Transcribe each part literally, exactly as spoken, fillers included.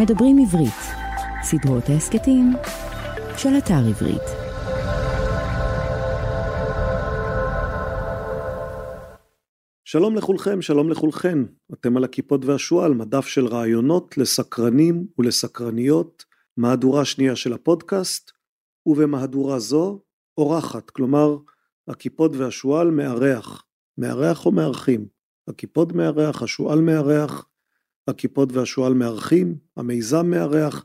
מדברים עברית, סדרות ההסקטים של אתר עברית. שלום לכולכם, שלום לכולכן. אתם על הכיפות והשואל, מדף של רעיונות לסקרנים ולסקרניות, מהדורה שנייה של הפודקאסט, ובמהדורה זו אורחת, כלומר הכיפות והשואל מארח, מארח או מארחים, הכיפות מארח, השואל מארח, הכיפות והשואל מארחים, המיזם מארח,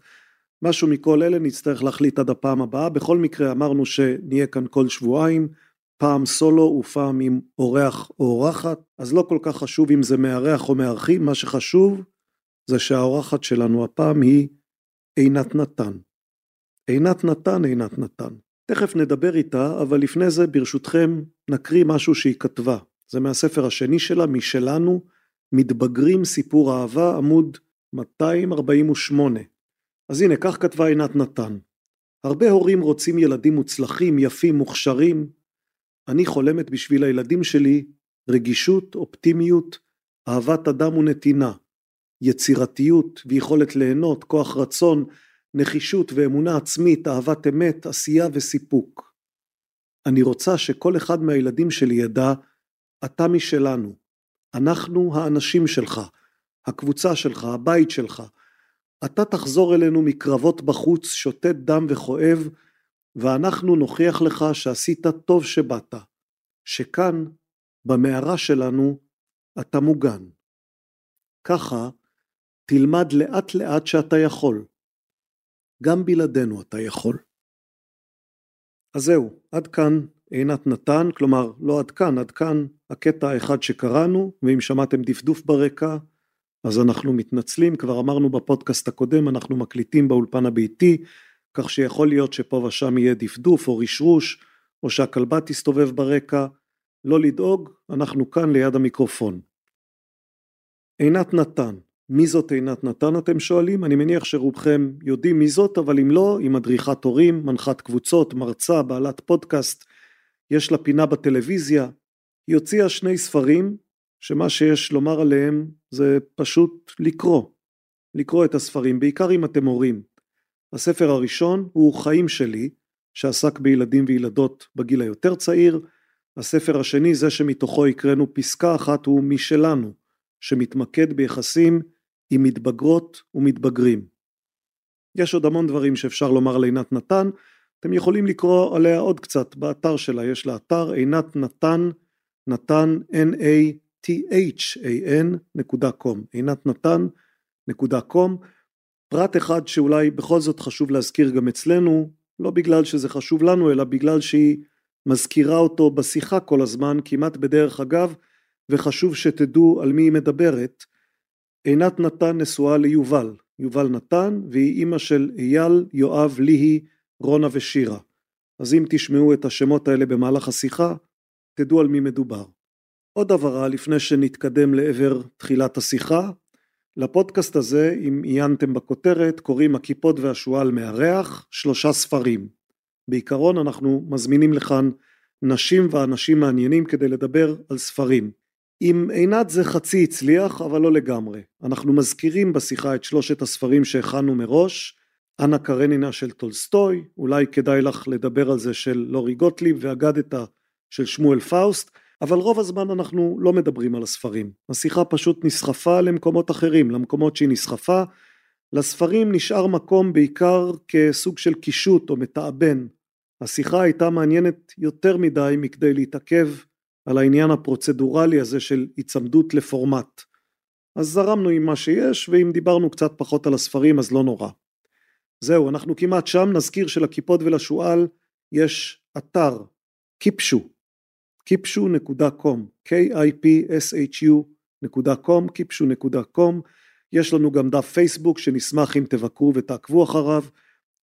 משהו מכל אלה נצטרך להחליט עד הפעם הבאה. בכל מקרה אמרנו שנהיה כאן כל שבועיים, פעם סולו ופעם עם אורח או אורחת, אז לא כל כך חשוב אם זה מארח או מארחים, מה שחשוב זה שהאורחת שלנו הפעם היא עינת נתן. עינת נתן, עינת נתן. תכף נדבר איתה, אבל לפני זה ברשותכם נקריא משהו שהיא כתבה. זה מהספר השני שלה, משלנו, מתבגרים סיפור אהבה, עמוד מאתיים ארבעים ושמונה. אז הנה, כך כתבה עינת נתן. הרבה הורים רוצים ילדים מוצלחים, יפים, מוכשרים, אני חולמת בשביל הילדים שלי רגישות, אופטימיות, אהבת אדם ונתינה, יצירתיות ויכולת ליהנות, כוח רצון, נחישות ואמונה עצמית, אהבת אמת, עשייה וסיפוק. אני רוצה שכל אחד מהילדים שלי ידע, אתה משלנו, אנחנו האנשים שלך, הקבוצה שלך, הבית שלך. אתה תחזור אלינו מקרבות בחוץ, שוטט דם וכואב, ואנחנו נוכיח לך שעשית טוב שבאת, שכאן, במערה שלנו, אתה מוגן. ככה, תלמד לאט לאט שאתה יכול. גם בלעדינו אתה יכול. אז זהו, עד כאן עינת נתן, כלומר, לא עד כאן, עד כאן הקטע האחד שקראנו, ואם שמעתם דפדוף ברקע, אז אנחנו מתנצלים, כבר אמרנו בפודקאסט הקודם, אנחנו מקליטים באולפן הביתי, כך שיכול להיות שפה ושם יהיה דפדוף או רשרוש, או שהכלבה תסתובב ברקע. לא לדאוג, אנחנו כאן ליד המיקרופון. עינת נתן, מי זאת עינת נתן אתם שואלים? אני מניח שרובכם יודעים מי זאת, אבל אם לא, היא מדריכת הורים, מנחת קבוצות, מרצה, בעלת פודקאסט, יש לה פינה בטלוויזיה, היא הוציאה שני ספרים, שמה שיש לומר עליהם זה פשוט לקרוא, לקרוא את הספרים, בעיקר אם אתם הורים. הספר הראשון הוא חיים שלי, שעסק בילדים וילדות בגיל היותר צעיר. הספר השני, זה שמתוכו הקראנו פסקה אחת, הוא משלנו, שמתמקד ביחסים עם מתבגרות ומתבגרים. יש עוד המון דברים שאפשר לומר על עינת נתן, אתם יכולים לקרוא עליה עוד קצת באתר שלה, יש לה אתר עינת נתן, נתן נתן נקודה קום, עינת נתן נקודה קום. פרט אחד שאולי בכל זאת חשוב להזכיר גם אצלנו, לא בגלל שזה חשוב לנו, אלא בגלל שהיא מזכירה אותו בשיחה כל הזמן, כמעט בדרך אגב, וחשוב שתדעו על מי היא מדברת. עינת נתן נשואה ליובל, יובל נתן, והיא אימא של אייל, יואב, ליהי, רונה ושירה. אז אם תשמעו את השמות האלה במהלך השיחה, תדעו על מי מדובר. עוד הבהרה לפני שנתקדם לעבר תחילת השיחה, לפודקאסט הזה, אם עיינתם בכותרת, קוראים הכיפות והשואל מארח, שלושה ספרים. בעיקרון אנחנו מזמינים לכאן נשים ואנשים מעניינים כדי לדבר על ספרים. עם עינת זה חצי הצליח, אבל לא לגמרי. אנחנו מזכירים בשיחה את שלושת הספרים שהכנו מראש, אנה קרנינה של טולסטוי, אולי כדאי לך לדבר על זה של לורי גוטליב, ואגדתה של שמואל פאוסט, אבל רוב הזמן אנחנו לא מדברים על הספרים. השיחה פשוט נסחפה למקומות אחרים, למקומות שהיא נסחפה. לספרים נשאר מקום בעיקר כסוג של קישוט או מתאבן. השיחה הייתה מעניינת יותר מדי מכדי להתעכב על העניין הפרוצדורלי הזה של הצמדות לפורמט. אז זרמנו עם מה שיש, ואם דיברנו קצת פחות על הספרים אז לא נורא. זהו, אנחנו כמעט שם. נזכיר שלכיפות ולשואל יש אתר, כיפשו. כיפשו נקודה קום, קיי איי פי אס אייץ' יו נקודה קום, כיפשו נקודה קום. יש לנו גם דף פייסבוק שנשמח אם תבקרו ותעקבו אחריו.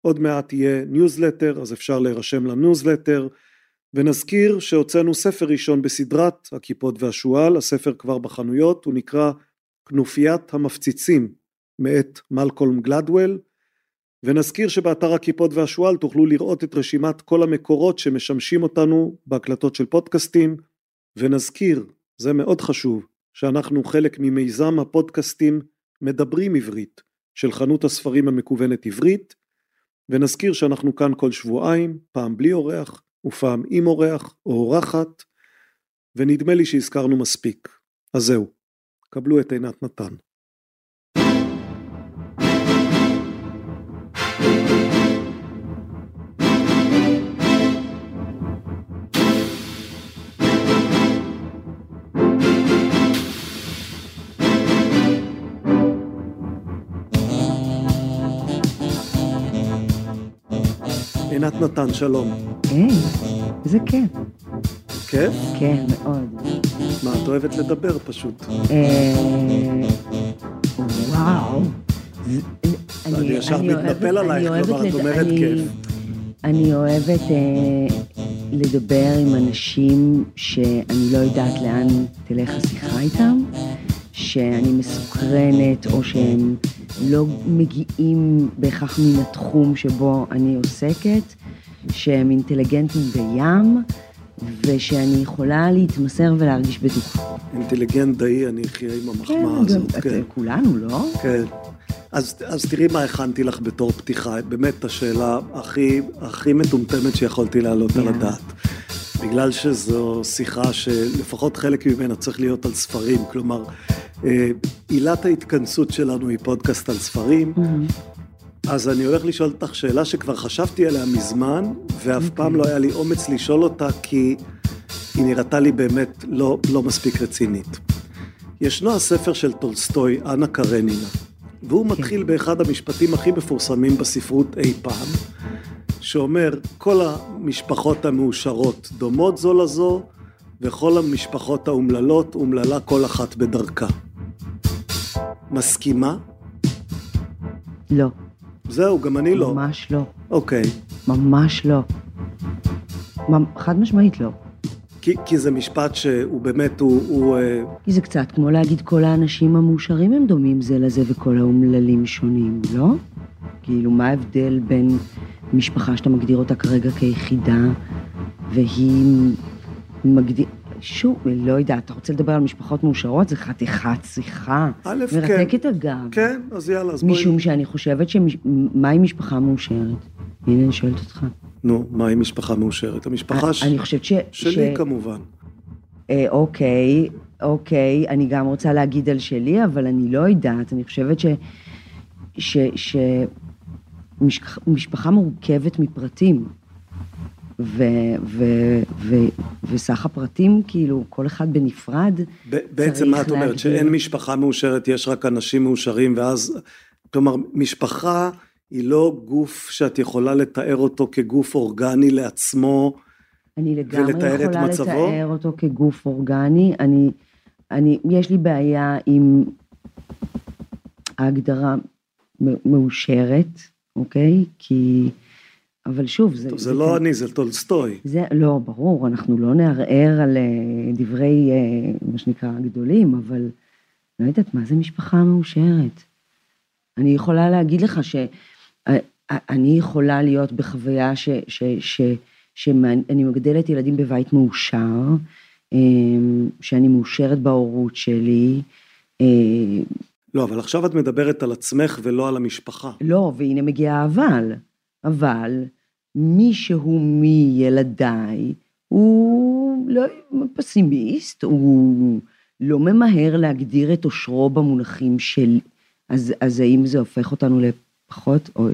עוד מעט יהיה ניוזלטר, אז אפשר להירשם לניוזלטר. ונזכיר שהוצאנו ספר ראשון בסדרת הכיפות והשואל, הספר כבר בחנויות, הוא נקרא כנופיית המפציצים מאת מלקום גלדוויל. ונזכיר שבאתר הכיפות והשואל תוכלו לראות את רשימת כל המקורות שמשמשים אותנו בהקלטות של פודקאסטים, ונזכיר, זה מאוד חשוב, שאנחנו חלק ממיזם הפודקאסטים מדברים עברית, של חנות הספרים המקוונת עברית, ונזכיר שאנחנו כאן כל שבועיים, פעם בלי אורח, ופעם עם אורח או אורחת, ונדמה לי שהזכרנו מספיק. אז זהו, קבלו את עינת נתן. עינת נתן, שלום. כן, זה כיף. כיף? כן, מאוד. מה, את אוהבת לדבר פשוט? וואו. אני ישר מתנפל עלייך, כלומר, את אומרת כיף. אני אוהבת לדבר עם אנשים שאני לא יודעת לאן תלך השיחה איתם, שאני מסוכרנת או שהם לא מגיעים בהכרח מן התחום שבו אני עוסקת, שהם אינטליגנטים בים, ושאני יכולה להתמסר ולהרגיש בטוחה. אינטליגנט די, אני אחיה עם המחמאה הזאת. כן, כולנו, לא? כן. אז תראי מה הכנתי לך בתור פתיחה, באמת השאלה הכי מטומטמת שיכולתי להעלות על הדעת. בגלל שזו שיחה שלפחות חלק ממנה צריך להיות על ספרים, כלומר, עילת ההתכנסות שלנו היא פודקאסט על ספרים, אז אני הולך לשאול אותך שאלה שכבר חשבתי עליה מזמן, ואף פעם לא היה לי אומץ לשאול אותה, כי היא נראתה לי באמת לא, לא מספיק רצינית. ישנו הספר של טולסטוי, אנה קרנינה, והוא מתחיל באחד המשפטים הכי מפורסמים בספרות אי פעם, שאומר, כל המשפחות המאושרות דומות זו לזו, וכל המשפחות האומללות, אומללה כל אחת בדרכה. מסכימה? לא. זהו, גם אני לא. ממש לא. אוקיי. ממש לא. חד משמעית לא. כי, כי זה משפט שהוא באמת, הוא, הוא... כי זה קצת כמו להגיד, כל האנשים המאושרים הם דומים זה לזה, וכל האומללים שונים, לא? כאילו, מה ההבדל בין משפחה שאתה מגדיר אותה כרגע כיחידה, והיא מגדיר... שוב, לא יודע, אתה רוצה לדבר על משפחות מאושרות, זה חתיכת שיחה. א', כן. מרתקת אגב. כן, אז יאללה, אז בואי. משום שאני חושבת שמהי משפחה מאושרת? הנה, אני שואלת אותך. נו, מהי משפחה מאושרת? המשפחה ש... אני חושבת ש... שלי, כמובן. אוקיי, אוקיי, אני גם רוצה להגיד על שלי, אבל אני לא יודעת, אני חושבת ש... ש... ש... משפחה מורכבת מפרטים, וסך הפרטים, כאילו, כל אחד בנפרד. בעצם מה את אומרת? שאין משפחה מאושרת, יש רק אנשים מאושרים, ואז, כלומר, משפחה היא לא גוף שאת יכולה לתאר אותו כגוף אורגני לעצמו, ולתאר את מצבו? אני לגמרי יכולה לתאר אותו כגוף אורגני, אני, אני, יש לי בעיה עם ההגדרה מאושרת, אוקיי? כי... אבל שוב, זה... טוב, זה, זה לא אני, זה טולסטוי. זה, לא, ברור, אנחנו לא נערער על דברי, מה שנקרא, גדולים, אבל לא יודעת מה זה משפחה מאושרת. אני יכולה להגיד לך שאני יכולה להיות בחוויה ש, ש, ש, שאני מגדלת ילדים בבית מאושר, שאני מאושרת בהורות שלי, לא, אבל עכשיו את מדברת על עצמך ולא על המשפחה. לא, והנה מגיע אבל. אבל מישהו מילדיי הוא לא פסימיסט, הוא לא ממהר להגדיר את אושרו במונחים של... אז, אז האם זה הופך אותנו לפחות? או...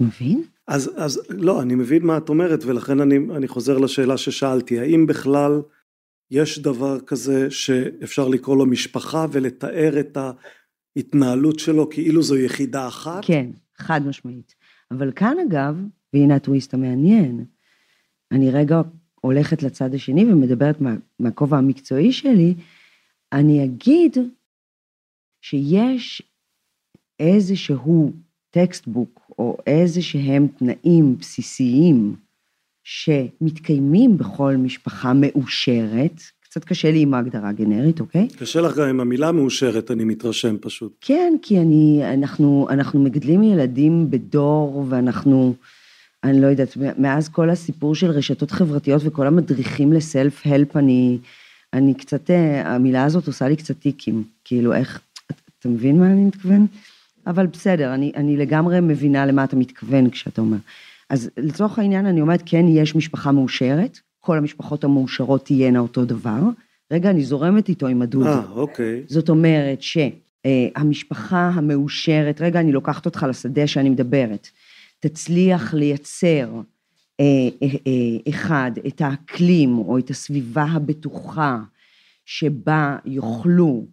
מבין? אז, אז לא, אני מבין מה את אומרת, ולכן אני, אני חוזר לשאלה ששאלתי, האם בכלל יש דבר כזה שאפשר לקרוא לו משפחה ולתאר את ה... התנהלות שלו, כאילו זו יחידה אחת? כן, חד משמעית. אבל כאן אגב, והנה הטוויסט המעניין, אני רגע הולכת לצד השני ומדברת מהכובע המקצועי שלי, אני אגיד שיש איזשהו טקסטבוק, או איזשהם תנאים בסיסיים, שמתקיימים בכל משפחה מאושרת, קצת קשה לי עם ההגדרה גנרית, אוקיי? קשה לך גם עם המילה מאושרת, אני מתרשם פשוט. כן, כי אני, אנחנו, אנחנו מגדלים ילדים בדור, ואנחנו, אני לא יודעת, מאז כל הסיפור של רשתות חברתיות, וכל המדריכים לסלף-הלפ, אני, אני קצת, המילה הזאת עושה לי קצת טיקים, כאילו איך, אתה מבין מה אני מתכוון? אבל בסדר, אני, אני לגמרי מבינה למה אתה מתכוון כשאתה אומר. אז לצורך העניין אני אומרת, כן, יש משפחה מאושרת, כל המשפחות המאושרות תהיינה אותו דבר, רגע, אני זורמת איתו עם הדודה. אה, אוקיי. זאת אומרת שהמשפחה המאושרת, רגע, אני לוקחת אותך לשדה שאני מדברת, תצליח לייצר אחד, את האקלים או את הסביבה הבטוחה, שבה יוכלו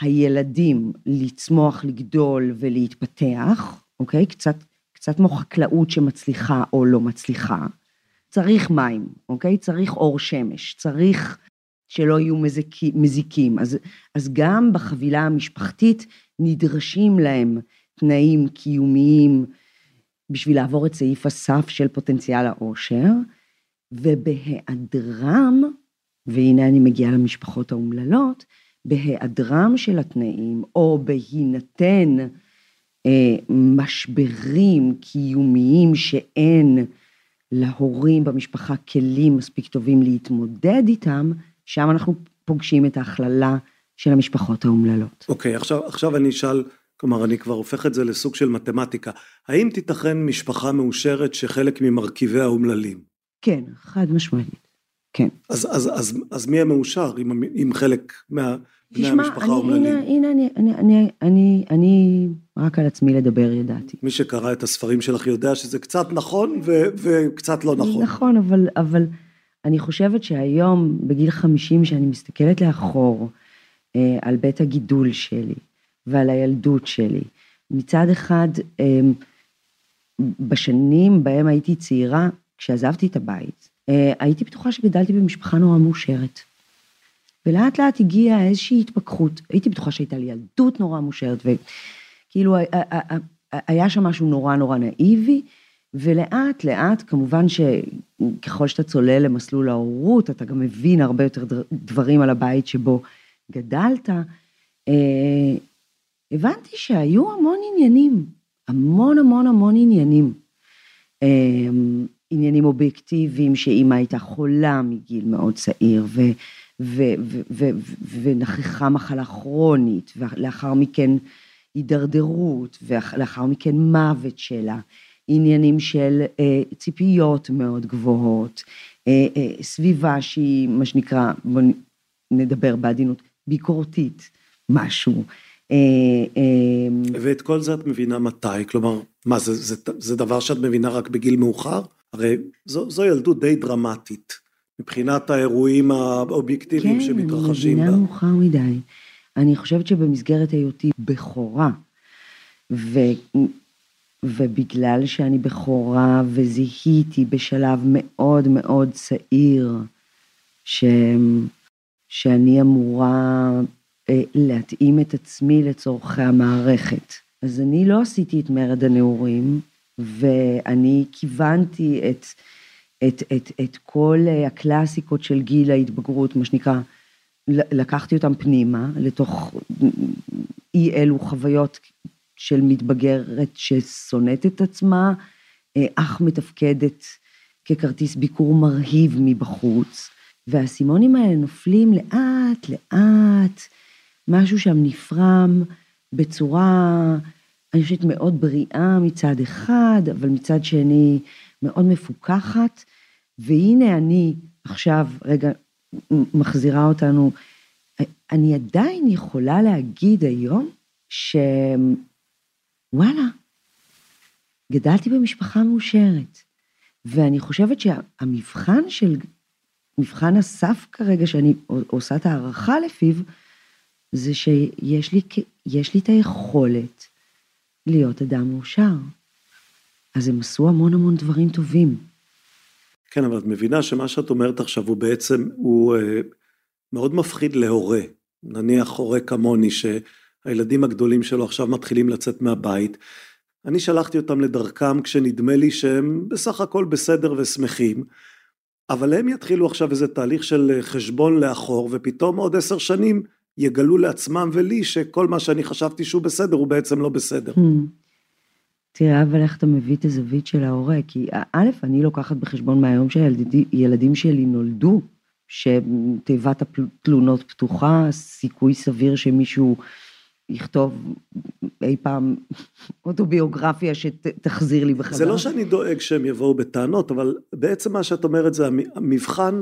הילדים לצמוח, לגדול ולהתפתח, אוקיי? קצת, קצת כמו חקלאות שמצליחה או לא מצליחה. צריך מים, אוקיי? צריך אור שמש, צריך שלא יהיו מזיקים. אז, אז גם בחבילה המשפחתית נדרשים להם תנאים קיומיים בשביל לעבור את סעיף הסף של פוטנציאל העושר, ובהיעדרם, והנה אני מגיעה למשפחות האומללות, בהיעדרם של התנאים, או בהינתן אה, משברים קיומיים שאין להורים במשפחה כלים מספיק טובים להתמודד איתם, שם אנחנו פוגשים את ההכללה של המשפחות האומללות. אוקיי, okay, עכשיו, עכשיו אני אשאל, כלומר אני כבר הופך את זה לסוג של מתמטיקה, האם תיתכן משפחה מאושרת שחלק ממרכיבי האומללים? כן, חד משמעית. כן. אז, אז, אז, אז מי המאושר עם, עם חלק מה, תשמע, בני המשפחה האומללים? הנה, אני, אני, אני, אני, אני רק על עצמי לדבר ידעתי. מי שקרא את הספרים שלך יודע שזה קצת נכון ו, וקצת לא נכון. נכון, אבל, אבל אני חושבת שהיום בגיל חמישים שאני מסתכלת לאחור אה, על בית הגידול שלי ועל הילדות שלי. מצד אחד, אה, בשנים בהם הייתי צעירה, כשעזבתי את הבית, הייתי בטוחה שגדלתי במשפחה נורא מאושרת, ולאט לאט הגיעה איזושהי התפכחות, הייתי בטוחה שהייתה לי ילדות נורא מאושרת, וכאילו היה שם משהו נורא נורא נאיבי, ולאט לאט כמובן שככל שאתה צולל למסלול ההורות, אתה גם מבין הרבה יותר דברים על הבית שבו גדלת, הבנתי שהיו המון עניינים, המון המון המון עניינים, עניינים אובייקטיביים שאמא הייתה חולה מגיל מאוד צעיר, ונכחה מחלה כרונית, ולאחר מכן הידרדרות, ולאחר מכן מוות שלה, עניינים של ציפיות מאוד גבוהות, סביבה שהיא, מה שנקרא, בוא נדבר בעדינות, ביקורתית, משהו. ואת כל זה את מבינה מתי? כלומר, מה, זה דבר שאת מבינה רק בגיל מאוחר? הרי זו, זו ילדות די דרמטית, מבחינת האירועים האובייקטיביים כן, שמתרחשים בה. כן, אני מבינה מאוחר מדי. אני חושבת שבמסגרת היותי בכורה, ו, ובגלל שאני בכורה וזיהיתי בשלב מאוד מאוד צעיר, ש, שאני אמורה אה, להתאים את עצמי לצורכי המערכת. אז אני לא עשיתי את מרד הנאורים, ואני כיוונתי את, את, את, את כל הקלאסיקות של גיל ההתבגרות, מה שנקרא, לקחתי אותם פנימה, לתוך אי אלו חוויות של מתבגרת ששונאת את עצמה, אך מתפקדת ככרטיס ביקור מרהיב מבחוץ, והסימונים האלה נופלים לאט, לאט, משהו שם נפרם בצורה אני חושבת מאוד בריאה מצד אחד, אבל מצד שני מאוד מפוקחת, והנה אני עכשיו, רגע, מחזירה אותנו, אני עדיין יכולה להגיד היום, שוואלה, גדלתי במשפחה מאושרת, ואני חושבת שהמבחן של, מבחן הסף כרגע שאני עושה את הערכה לפיו, זה שיש לי, יש לי את היכולת, להיות אדם מאושר. אז הם עשו המון המון דברים טובים. כן, אבל את מבינה שמה שאת אומרת עכשיו הוא בעצם, הוא מאוד מפחיד להורה. נניח הורה כמוני שהילדים הגדולים שלו עכשיו מתחילים לצאת מהבית. אני שלחתי אותם לדרכם כשנדמה לי שהם בסך הכל בסדר ושמחים, אבל הם יתחילו עכשיו איזה תהליך של חשבון לאחור, ופתאום עוד עשר שנים, יגלו לעצמם ולי שכל מה שאני חשבתי שהוא בסדר, הוא בעצם לא בסדר. תראה, אבל איך אתה מביא את הזווית של ההורה, כי א', אני לוקחת בחשבון מהיום שהילדים שלי נולדו, שתיבת התלונות פתוחה, סיכוי סביר שמישהו יכתוב אי פעם אוטוביוגרפיה שתחזיר לי בחזרה. זה לא שאני דואג שהם יבואו בטענות, אבל בעצם מה שאת אומרת זה המבחן.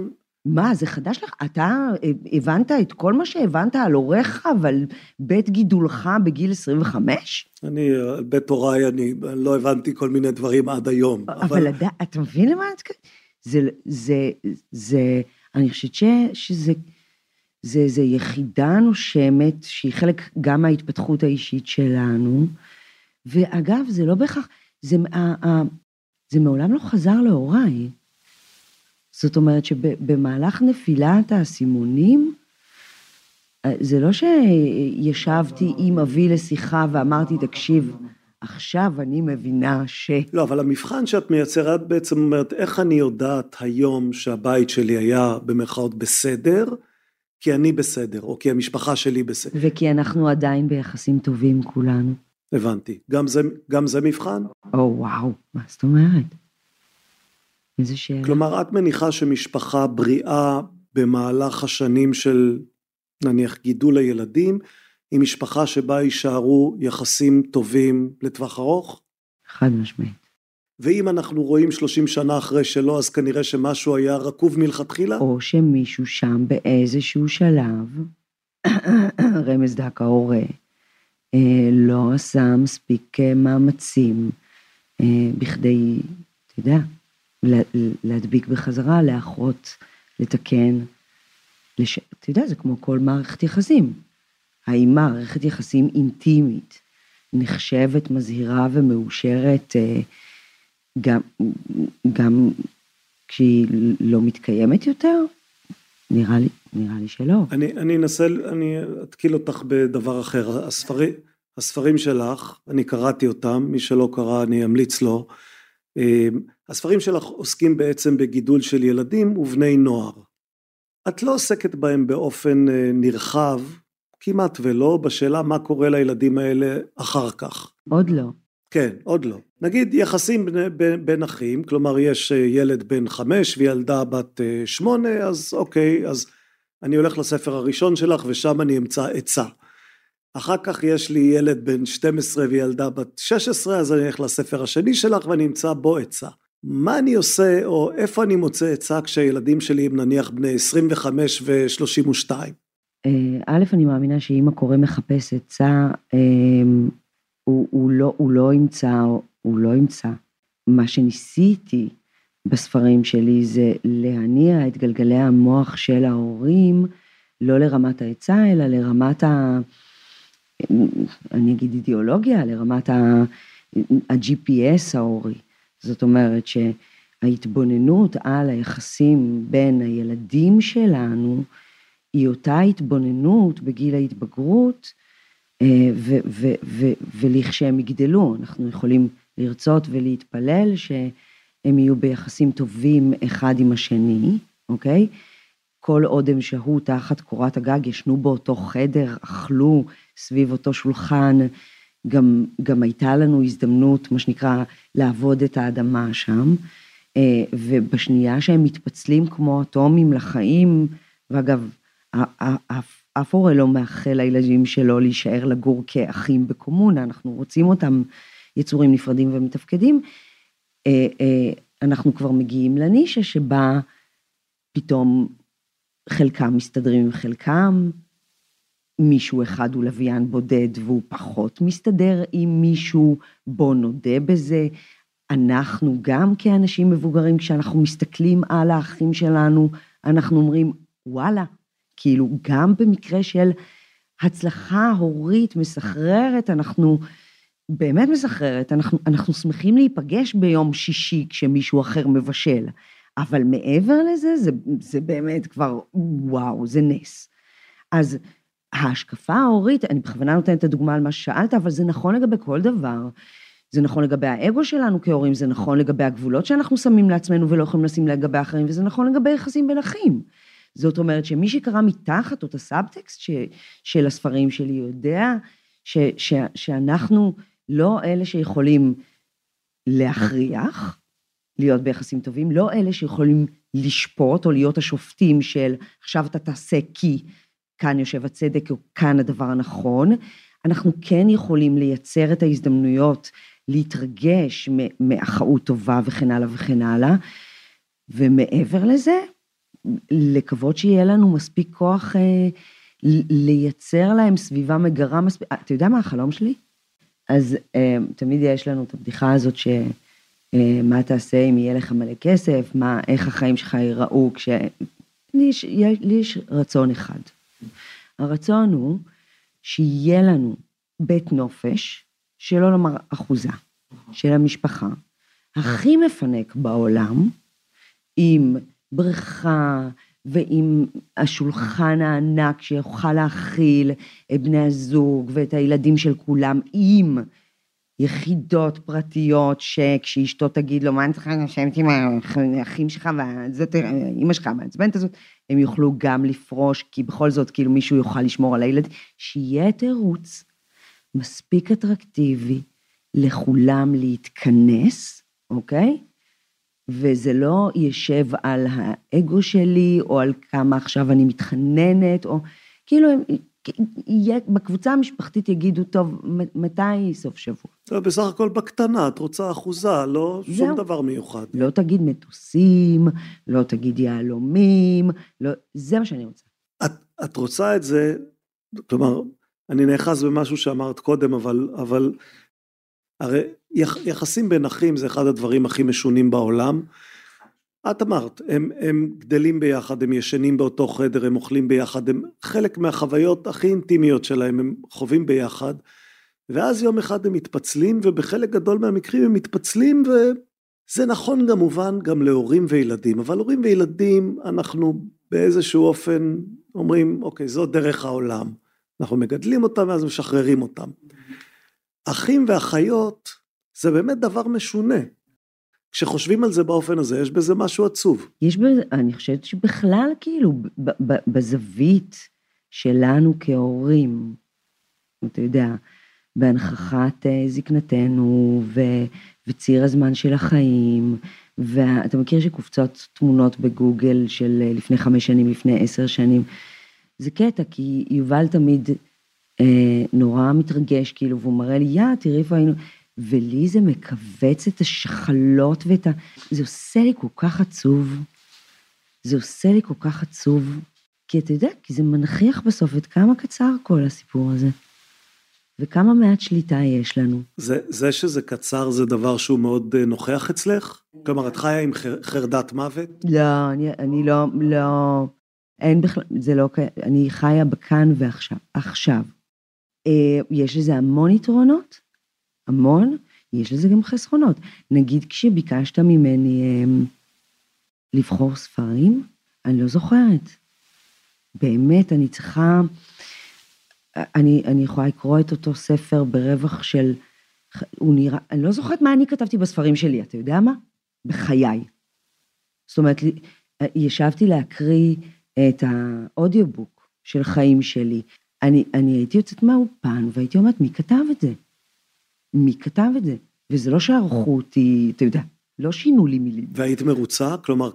מה, זה חדש לך? אתה הבנת את כל מה שהבנת על הוריך, אבל בית גידולך בגיל עשרים וחמש? אני, בית הוריי, אני לא הבנתי כל מיני דברים עד היום. אבל אתה מבין למה? זה, אני חושבת שזה... זה איזו יחידה נושמת, שהיא חלק גם מההתפתחות האישית שלנו, ואגב, זה לא בהכרח, זה, זה מעולם לא חזר להוריי. זאת אומרת, שבמהלך נפילת הסימונים, זה לא שישבתי עם אבי לשיחה ואמרתי, תקשיב, עכשיו אני מבינה ש... לא, אבל המבחן שאת מייצרת בעצם אומרת, איך אני יודעת היום שהבית שלי היה במרכאות בסדר, כי אני בסדר, או כי המשפחה שלי בסדר. וכי אנחנו עדיין ביחסים טובים כולנו. הבנתי. גם זה, גם זה מבחן? או וואו, מה זאת אומרת? איזה שאלה. כלומר, את מניחה שמשפחה בריאה במהלך השנים של, נניח, גידול הילדים, היא משפחה שבה יישארו יחסים טובים לטווח ארוך? חד משמעית. ואם אנחנו רואים שלושים שנה אחרי שלא, אז כנראה שמשהו היה רכוב מלכתחילה? או שמישהו שם באיזשהו שלב, רמז דק ההורה, לא עשה מספיק מאמצים, בכדי, אתה יודע, להדביק בחזרה, לאחות, לתקן, לש... אתה יודע, זה כמו כל מערכת יחסים. האם מערכת יחסים אינטימית, נחשבת, מזהירה ומאושרת, גם, גם כשהיא לא מתקיימת יותר, נראה לי, נראה לי שלא. אני, אני אנסה, אני אתקיל אותך בדבר אחר. הספרי, הספרים שלך, אני קראתי אותם, מי שלא קרא, אני אמליץ לו. הספרים שלך עוסקים בעצם בגידול של ילדים ובני נוער. את לא עוסקת בהם באופן נרחב, כמעט ולא, בשאלה מה קורה לילדים האלה אחר כך. עוד לא. כן, עוד לא. נגיד יחסים בין, בין, בין אחים, כלומר יש ילד בן חמש וילדה בת שמונה, אז אוקיי, אז אני הולך לספר הראשון שלך ושם אני אמצא עצה. אחר כך יש לי ילד בן שתים עשרה וילדה בת שש עשרה, אז אני הולך לספר השני שלך ואני אמצא בו עצה. מה אני עושה או איפה אני מוצא עצה כשהילדים שלי הם נניח בני עשרים וחמש ו-שלושים ושתיים? א', אני מאמינה שאמא קורא מחפש עצה, הוא, הוא לא, הוא לא ימצא, הוא לא ימצא. מה שניסיתי בספרים שלי זה להניע את גלגלי המוח של ההורים, לא לרמת העצה, אלא לרמת ה... אני אגיד אידיאולוגיה, לרמת ה... ה-ג'י פי אס ההורי. זאת אומרת שההתבוננות על היחסים בין הילדים שלנו, היא אותה התבוננות בגיל ההתבגרות, ו- ו- ו- ולכשהם יגדלו, אנחנו יכולים לרצות ולהתפלל שהם יהיו ביחסים טובים אחד עם השני, אוקיי? כל עוד הם שהו תחת קורת הגג, ישנו באותו חדר, אכלו סביב אותו שולחן, גם, גם הייתה לנו הזדמנות, מה שנקרא, לעבוד את האדמה שם, ובשנייה שהם מתפצלים כמו אטומים לחיים, ואגב, אף, אף הורה לא מאחל לילדים שלו להישאר לגור כאחים בקומונה, אנחנו רוצים אותם יצורים נפרדים ומתפקדים, אנחנו כבר מגיעים לנישה שבה פתאום חלקם מסתדרים עם חלקם, מישהו אחד הוא לוויין בודד והוא פחות מסתדר עם מישהו, בוא נודה בזה, אנחנו גם כאנשים מבוגרים, כשאנחנו מסתכלים על האחים שלנו, אנחנו אומרים וואלה, כאילו גם במקרה של הצלחה הורית מסחררת, אנחנו באמת מסחררת, אנחנו, אנחנו שמחים להיפגש ביום שישי כשמישהו אחר מבשל, אבל מעבר לזה, זה, זה באמת כבר וואו, זה נס. אז ההשקפה ההורית, אני בכוונה נותנת את הדוגמה על מה ששאלת, אבל זה נכון לגבי כל דבר, זה נכון לגבי האגו שלנו כהורים, זה נכון לגבי הגבולות שאנחנו שמים לעצמנו ולא יכולים לשים לגבי אחרים, וזה נכון לגבי יחסים בין אחים. זאת אומרת שמי שקרא מתחת אותה סאבטקסט של הספרים שלי יודע ש, ש, שאנחנו לא אלה שיכולים להכריח, להיות ביחסים טובים, לא אלה שיכולים לשפוט או להיות השופטים של עכשיו אתה תעשה כי כאן יושב הצדק או כאן הדבר הנכון, אנחנו כן יכולים לייצר את ההזדמנויות, להתרגש מאחאות טובה וכן הלאה וכן הלאה, ומעבר לזה, לקוות שיהיה לנו מספיק כוח אה, לייצר להם סביבה מגרה מספיק, אתה יודע מה החלום שלי? אז אה, תמיד יש לנו את הבדיחה הזאת ש... מה תעשה אם יהיה לך מלא כסף, מה, איך החיים שלך ייראו, כש... לי יש, לי יש רצון אחד. הרצון הוא שיהיה לנו בית נופש, שלא לומר אחוזה, של המשפחה, הכי מפנק בעולם, עם בריכה ועם השולחן הענק שיוכל להכיל את בני הזוג ואת הילדים של כולם, עם... יחידות פרטיות שכשאשתו תגיד לו מה אני צריכה לשבת עם האחים שלך וזאת אמא שלך מעצבנת הזאת, הם יוכלו גם לפרוש, כי בכל זאת כאילו מישהו יוכל לשמור על הילד, שיהיה תירוץ מספיק אטרקטיבי לכולם להתכנס, אוקיי? וזה לא ישב על האגו שלי או על כמה עכשיו אני מתחננת או כאילו הם... בקבוצה המשפחתית יגידו, טוב, מתי סוף שבוע? בסך הכל בקטנה, את רוצה אחוזה, לא שום דבר מיוחד. לא תגיד מטוסים, לא תגיד יעלומים, זה מה שאני רוצה. את רוצה את זה, כלומר, אני נאחז במשהו שאמרת קודם, אבל הרי יחסים בין אחים זה אחד הדברים הכי משונים בעולם, את אמרת, הם, הם גדלים ביחד, הם ישנים באותו חדר, הם אוכלים ביחד, הם חלק מהחוויות הכי אינטימיות שלהם, הם חווים ביחד, ואז יום אחד הם מתפצלים, ובחלק גדול מהמקרים הם מתפצלים, וזה נכון גם מובן גם להורים וילדים, אבל הורים וילדים אנחנו באיזשהו אופן אומרים, אוקיי, זו דרך העולם, אנחנו מגדלים אותם ואז משחררים אותם. אחים ואחיות זה באמת דבר משונה, כשחושבים על זה באופן הזה, יש בזה משהו עצוב. יש בזה, אני חושבת שבכלל, כאילו, בזווית שלנו כהורים, אתה יודע, בהנחכת זקנתנו, וציר הזמן של החיים, ואתה מכיר שקופצות תמונות בגוגל של לפני חמש שנים, לפני עשר שנים, זה קטע, כי יובל תמיד נורא מתרגש, כאילו, והוא מראה לי, יא, תראי איפה היינו... ולי זה מקווץ את השחלות ואת ה... זה עושה לי כל כך עצוב, זה עושה לי כל כך עצוב, כי אתה יודע, כי זה מנחיח בסוף את כמה קצר כל הסיפור הזה, וכמה מעט שליטה יש לנו. זה, זה שזה קצר זה דבר שהוא מאוד נוכח אצלך? כלומר, את חיה עם חרדת מוות? לא, אני, אני לא, לא, אין בכלל, זה לא, אני חיה בכאן ועכשיו, עכשיו. יש לזה המון יתרונות, המון, יש לזה גם חסכונות. נגיד כשביקשת ממני אה, לבחור ספרים, אני לא זוכרת. באמת, אני צריכה, אני, אני יכולה לקרוא את אותו ספר ברווח של, הוא נראה, אני לא זוכרת מה אני כתבתי בספרים שלי, אתה יודע מה? בחיי. זאת אומרת, ישבתי להקריא את האודיובוק של חיים שלי, אני, אני הייתי יוצאת מהאופן, והייתי אומרת, מי כתב את זה? מי כתב את זה? וזה לא שערכו אותי, אתה יודע, לא שינו לי מילים. והיית מרוצה? כלומר,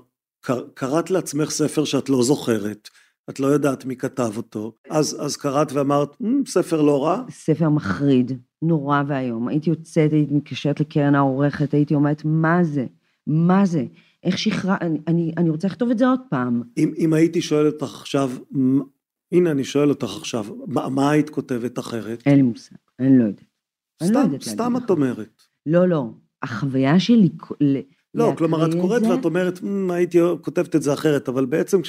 קראת לעצמך ספר שאת לא זוכרת, את לא יודעת מי כתב אותו, אז, אז קראת ואמרת, ספר לא רע? ספר מחריד, נורא והיום. הייתי יוצאת, הייתי מתקשרת לקרן העורכת, הייתי אומרת, מה זה? מה זה? איך שחרר... אני, אני, אני רוצה לכתוב את זה עוד פעם. אם, אם הייתי שואל אותך עכשיו, הנה אני שואל אותך עכשיו, מה, מה היית כותבת אחרת? אין לי מושג, אני לא יודעת. סתם, סתם את אומרת. לא, לא, החוויה שלי... לא, כלומר, את קוראת ואת אומרת, הייתי כותבת את זה אחרת, אבל בעצם,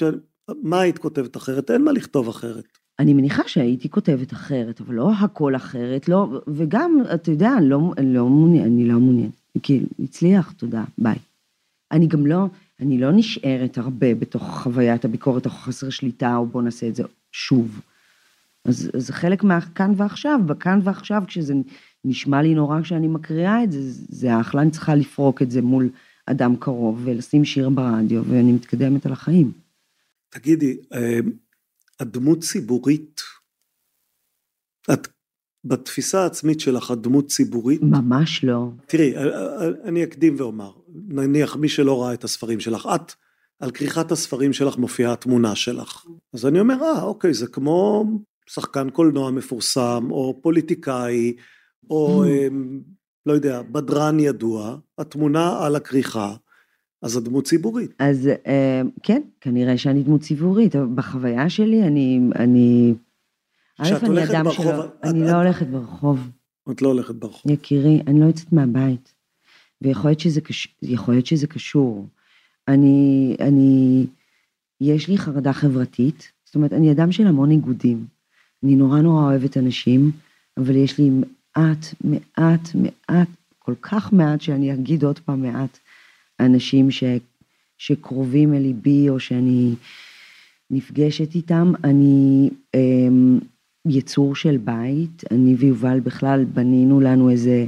מה היית כותבת אחרת? אין מה לכתוב אחרת. אני מניחה שהייתי כותבת אחרת, אבל לא הכל אחרת, וגם, אתה יודע, אני לא מעוניין, כי הצליח, תודה, ביי. אני גם לא, אני לא נשארת הרבה בתוך חוויית הביקורת, או חסר שליטה, או בוא נעשה את זה שוב. אז זה חלק מהכאן ועכשיו, בכאן ועכשיו, כשזה... נשמע לי נורא כשאני מקריאה את זה, זה אחלה, אני צריכה לפרוק את זה מול אדם קרוב, ולשים שיר ברדיו, ואני מתקדמת על החיים. תגידי, הדמות ציבורית, את, בתפיסה העצמית שלך, הדמות ציבורית? ממש לא. תראי, אני אקדים ואומר, נניח מי שלא ראה את הספרים שלך, את, על כריכת הספרים שלך מופיעה התמונה שלך. אז אני אומר, אה, אוקיי, זה כמו שחקן קולנוע מפורסם, או פוליטיקאי, או לא יודע, בדרן ידוע, התמונה על הכריכה, אז הדמות ציבורית. אז כן, כנראה שאני דמות ציבורית, בחוויה שלי אני, אני, אלף אני אדם שלו, אני לא הולכת ברחוב. את לא הולכת ברחוב. יקירי, אני לא יוצאת מהבית, ויכול להיות שזה קשור. אני, אני, יש לי חרדה חברתית, זאת אומרת, אני אדם של המון איגודים, אני נורא נורא אוהבת אנשים, אבל יש לי מעט, מעט, מעט, כל כך מעט, שאני אגיד עוד פעם מעט, אנשים ש, שקרובים אל ליבי, או שאני נפגשת איתם, אני אה, יצור של בית, אני ויובל בכלל בנינו לנו איזה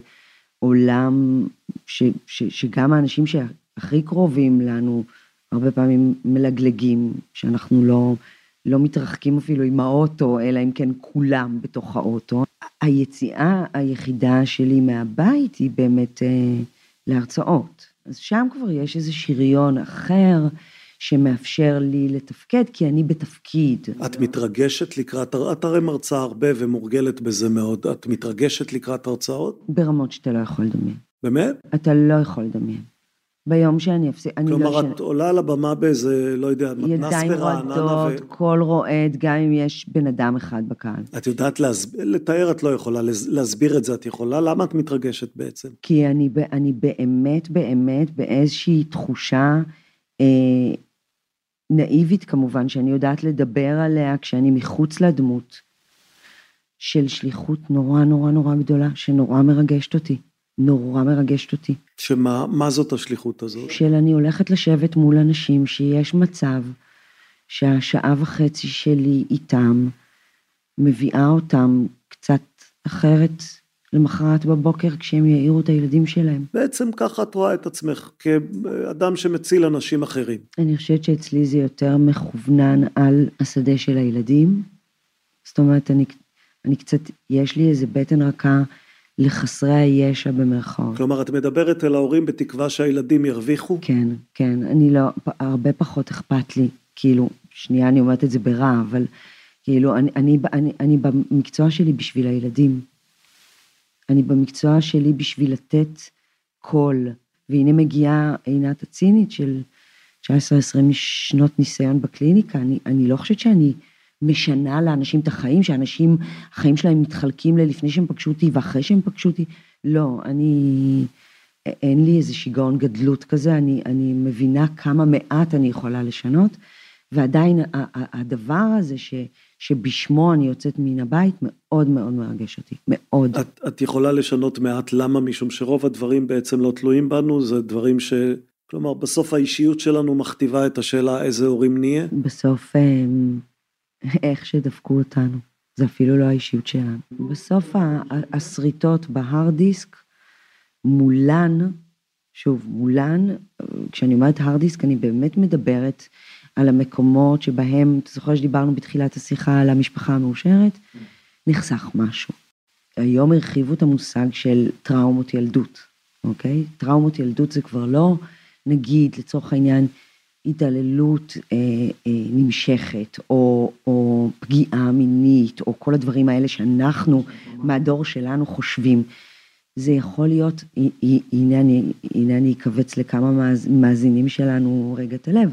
עולם, ש, ש, שגם האנשים שהכי קרובים לנו, הרבה פעמים מלגלגים, שאנחנו לא... לא מתרחקים אפילו עם האוטו, אלא אם כן כולם בתוך האוטו. היציאה היחידה שלי מהבית היא באמת אה, להרצאות. אז שם כבר יש איזה שריון אחר שמאפשר לי לתפקד, כי אני בתפקיד. את מתרגשת לקראת, את הרי מרצה הרבה ומורגלת בזה מאוד, את מתרגשת לקראת הרצאות? ברמות שאתה לא יכול לדמיין. באמת? אתה לא יכול לדמיין. ביום שאני אפסיק, אני לא ישנה. כלומר, את עולה על הבמה באיזה, לא יודע, מתנס ברעננה. ידיים רועדות, קול רועד, גם אם יש בן אדם אחד בקהל. את יודעת לתאר, את לא יכולה, להסביר את זה, את יכולה, למה את מתרגשת בעצם? כי אני, אני באמת, באמת, באיזושהי תחושה אה, נאיבית כמובן, שאני יודעת לדבר עליה כשאני מחוץ לדמות, של שליחות נורא נורא נורא גדולה, שנורא מרגשת אותי. נורא מרגשת אותי. שמה, מה זאת השליחות הזאת? של אני הולכת לשבת מול אנשים שיש מצב שהשעה וחצי שלי איתם מביאה אותם קצת אחרת למחרת בבוקר כשהם יעירו את הילדים שלהם. בעצם ככה את רואה את עצמך כאדם שמציל אנשים אחרים. אני חושבת שאצלי זה יותר מכוונן על השדה של הילדים. זאת אומרת, אני, אני קצת, יש לי איזה בטן רכה לחסרי הישע במרכאות. כלומר, את מדברת אל ההורים בתקווה שהילדים ירוויחו? כן, כן, אני לא, הרבה פחות אכפת לי, כאילו, שנייה אני אומרת את זה ברע, אבל כאילו, אני, אני, אני, אני במקצוע שלי בשביל הילדים, אני במקצוע שלי בשביל לתת קול, והנה מגיעה עינת הצינית של תשע עשרה עשרים שנות ניסיון בקליניקה, אני, אני לא חושבת שאני... משנה לאנשים את החיים, שאנשים, החיים שלהם מתחלקים ללפני שהם פגשו אותי, ואחרי שהם פגשו אותי, לא, אני, אין לי איזה שיגעון גדלות כזה, אני, אני מבינה כמה מעט אני יכולה לשנות, ועדיין הדבר הזה ש, שבשמו אני יוצאת מן הבית, מאוד מאוד מרגש אותי, מאוד. את, את יכולה לשנות מעט, למה? משום שרוב הדברים בעצם לא תלויים בנו, זה דברים ש... כלומר, בסוף האישיות שלנו מכתיבה את השאלה, איזה הורים נהיה? בסוף... איך שדפקו אותנו, זה אפילו לא האישיות שלנו. בסוף הסריטות בהרדיסק, מולן, שוב, מולן, כשאני אומרת הרדיסק, אני באמת מדברת על המקומות שבהם, אתה זוכר שדיברנו בתחילת השיחה על המשפחה המאושרת, נחסך משהו. היום הרחיבו את המושג של טראומות ילדות, אוקיי? טראומות ילדות זה כבר לא, נגיד, לצורך העניין, התעללות אה, אה, נמשכת, או, או פגיעה מינית, או כל הדברים האלה שאנחנו, מהדור שלנו חושבים. זה יכול להיות, הנה אני, הנה אני אקבץ לכמה מאזינים שלנו רגע את הלב.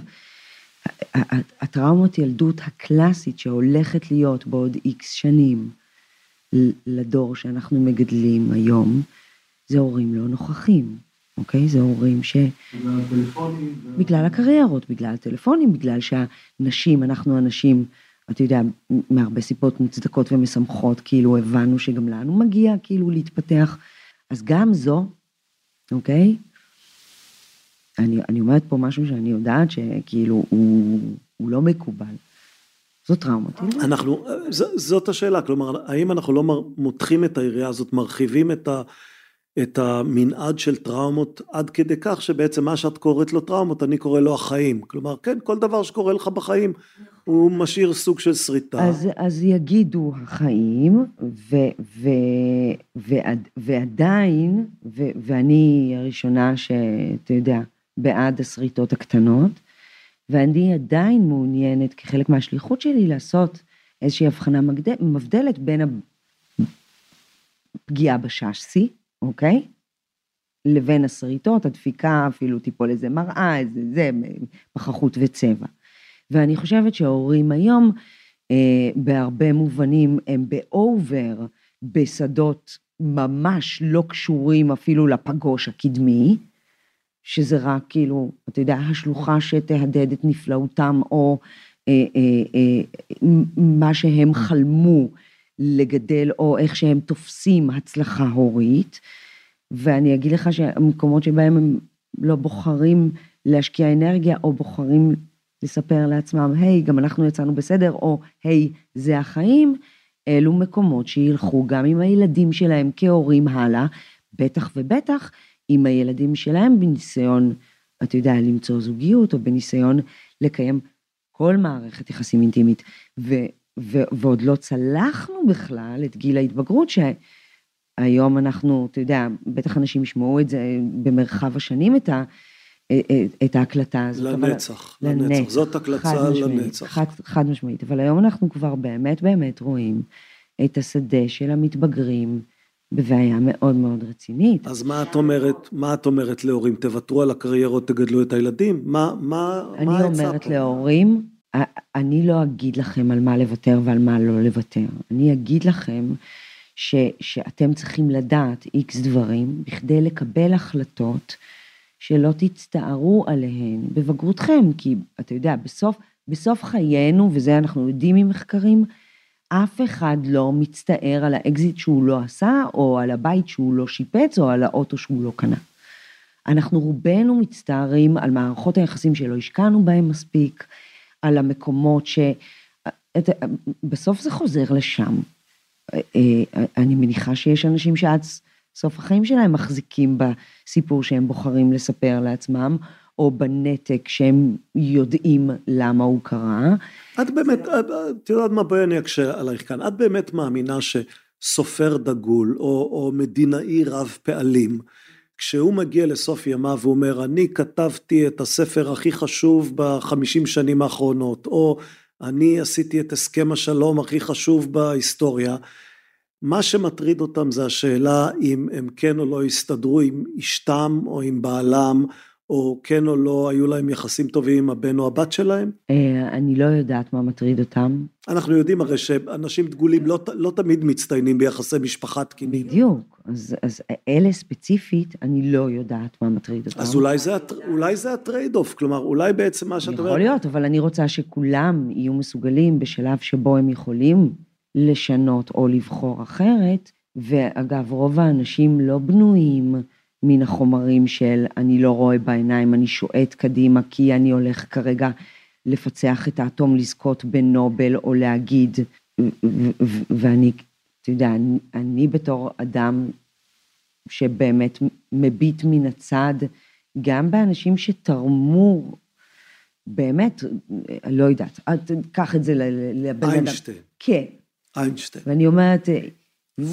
הטראומות ילדות הקלאסית שהולכת להיות בעוד איקס שנים לדור שאנחנו מגדלים היום, זה הורים לא נוכחים. אוקיי? זה הורים ש... בגלל הטלפונים. בגלל הקריירות, בגלל הטלפונים, בגלל שהנשים, אנחנו הנשים, אתה יודע, מהרבה סיפות מצדקות ומשמחות, כאילו הבנו שגם לנו מגיע כאילו להתפתח. אז גם זו, אוקיי? אני, אני אומרת פה משהו שאני יודעת שכאילו הוא, הוא לא מקובל. זו טראומה. אנחנו, ז, זאת השאלה, כלומר, האם אנחנו לא מותחים את העירייה הזאת, מרחיבים את ה... את המנעד של טראומות, עד כדי כך שבעצם מה שאת קוראת לו טראומות, אני קורא לו החיים. כלומר, כן, כל דבר שקורה לך בחיים, הוא משאיר סוג של שריטה. אז, אז יגידו החיים, ו, ו, ו, ועדיין, ו, ואני הראשונה שאתה יודע, בעד השריטות הקטנות, ואני עדיין מעוניינת, כחלק מהשליחות שלי, לעשות איזושהי הבחנה מבדלת בין הפגיעה בששסי, אוקיי? לבין הסריטות, הדפיקה, אפילו טיפול איזה מראה, איזה זה, פחחות וצבע. ואני חושבת שההורים היום, אה, בהרבה מובנים, הם באובר, בשדות ממש לא קשורים אפילו לפגוש הקדמי, שזה רק כאילו, אתה יודע, השלוחה שתהדד את נפלאותם, או אה, אה, אה, מה שהם חלמו לגדל, או איך שהם תופסים הצלחה הורית, ואני אגיד לך שהמקומות שבהם הם לא בוחרים להשקיע אנרגיה, או בוחרים לספר לעצמם, היי, גם אנחנו יצאנו בסדר, או היי, זה החיים, אלו מקומות שילכו גם עם הילדים שלהם כהורים הלאה, בטח ובטח, עם הילדים שלהם בניסיון, אתה יודע, למצוא זוגיות, או בניסיון לקיים כל מערכת יחסים אינטימית, ו- ו- ועוד לא צלחנו בכלל את גיל ההתבגרות, ש... היום אנחנו, אתה יודע, בטח אנשים ישמעו את זה במרחב השנים, את, ה, את ההקלטה הזאת. לנצח, אבל... לנצח, לנצח, זאת הקלטה לנצח. חד, חד משמעית, אבל היום אנחנו כבר באמת באמת רואים את השדה של המתבגרים, בבעיה מאוד מאוד רצינית. אז מה את אומרת, מה את אומרת להורים? תוותרו על הקריירות, תגדלו את הילדים? מה, מה, אני מה אומרת פה? להורים, אני לא אגיד לכם על מה לוותר ועל מה לא לוותר. אני אגיד לכם, ש, שאתם צריכים לדעת איקס דברים, בכדי לקבל החלטות שלא תצטערו עליהן בבגרותכם, כי אתה יודע, בסוף, בסוף חיינו, וזה אנחנו יודעים ממחקרים, אף אחד לא מצטער על האקזיט שהוא לא עשה, או על הבית שהוא לא שיפץ, או על האוטו שהוא לא קנה. אנחנו רובנו מצטערים על מערכות היחסים שלא השקענו בהם מספיק, על המקומות ש... את, בסוף זה חוזר לשם. אני מניחה שיש אנשים שעד סוף החיים שלהם מחזיקים בסיפור שהם בוחרים לספר לעצמם, או בנתק שהם יודעים למה הוא קרה. את באמת, תראה מה בואי אני אקשה עלייך כאן, את באמת מאמינה שסופר דגול, או מדינאי רב פעלים, כשהוא מגיע לסוף ימיו והוא אומר, אני כתבתי את הספר הכי חשוב בחמישים שנים האחרונות, או... אני עשיתי את הסכם השלום הכי חשוב בהיסטוריה, מה שמטריד אותם זה השאלה אם הם כן או לא הסתדרו עם אשתם או עם בעלם, או כן או לא היו להם יחסים טובים עם הבן או הבת שלהם? אני לא יודעת מה מטריד אותם. אנחנו יודעים הרי שאנשים דגולים לא תמיד מצטיינים ביחסי משפחה תקינים. בדיוק, אז אלה ספציפית, אני לא יודעת מה מטריד אותם. אז אולי זה הטרייד אוף, כלומר, אולי בעצם מה שאתה אומרת... יכול להיות, אבל אני רוצה שכולם יהיו מסוגלים בשלב שבו הם יכולים לשנות או לבחור אחרת, ואגב, רוב האנשים לא בנויים... מן החומרים של אני לא רואה בעיניים, אני שואט קדימה, כי אני הולך כרגע לפצח את האטום, לזכות בנובל, או להגיד, ואני, אתה יודע, אני, אני בתור אדם, שבאמת מביט מן הצד, גם באנשים שתרמו, באמת, לא יודעת, קח את זה לבן אדם. איינשטיין. כן. איינשטיין. ואני אומרת,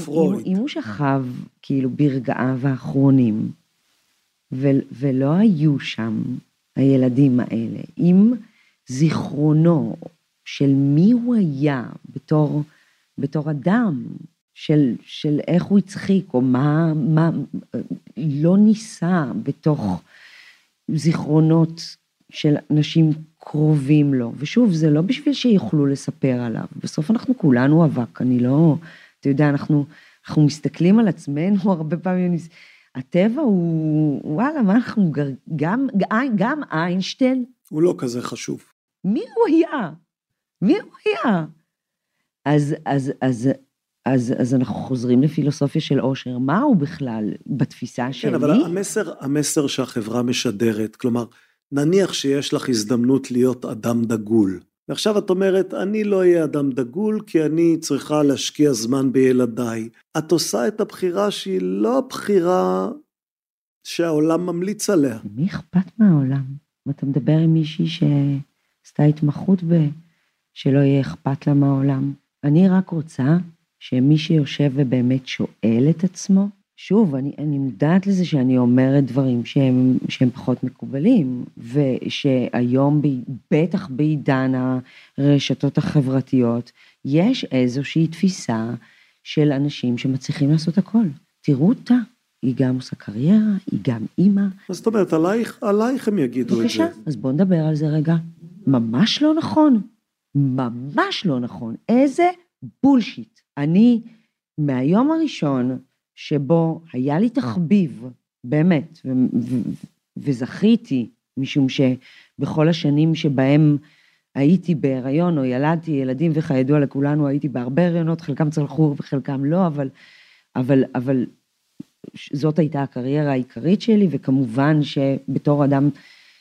פרויד. אם הוא שכב כאילו ברגעיו האחרונים, ולא היו שם הילדים האלה, עם זיכרונו של מי הוא היה בתור, בתור אדם, של, של איך הוא הצחיק, או מה, מה לא ניסה בתוך זיכרונות של אנשים קרובים לו. ושוב, זה לא בשביל שיוכלו לספר עליו. בסוף אנחנו כולנו אבק, אני לא... אתה יודע, אנחנו, אנחנו מסתכלים על עצמנו הרבה פעמים, הטבע הוא, וואלה, מה אנחנו, גם, גם איינשטיין. הוא לא כזה חשוב. מי הוא היה? מי הוא היה? אז, אז, אז, אז, אז אנחנו חוזרים לפילוסופיה של אושר, מה הוא בכלל בתפיסה שלי? כן, אבל המסר, המסר שהחברה משדרת, כלומר, נניח שיש לך הזדמנות להיות אדם דגול, ועכשיו את אומרת, אני לא אהיה אדם דגול, כי אני צריכה להשקיע זמן בילדיי. את עושה את הבחירה שהיא לא הבחירה שהעולם ממליץ עליה. מי אכפת מהעולם? אתה מדבר עם מישהי שעשתה התמחות שלא יהיה אכפת לה מהעולם. אני רק רוצה שמי שיושב ובאמת שואל את עצמו, שוב, אני, אני מודעת לזה שאני אומרת דברים שהם, שהם פחות מקובלים, ושהיום, בטח בעידן הרשתות החברתיות, יש איזושהי תפיסה של אנשים שמצליחים לעשות הכל. תראו אותה, היא גם עושה קריירה, היא גם אימא. אז זאת אומרת, עלייך, עלייך הם יגידו את זה. אז בואו נדבר על זה רגע. ממש לא נכון. ממש לא נכון. איזה בולשיט. אני, מהיום הראשון שבו היה לי תחביב, באמת, ו- ו- וזכיתי, משום שבכל השנים שבהם הייתי בהיריון או ילדתי ילדים, וכידוע לכולנו הייתי בהרבה הריונות, חלקם צלחו וחלקם לא, אבל, אבל, אבל זאת הייתה הקריירה העיקרית שלי, וכמובן שבתור אדם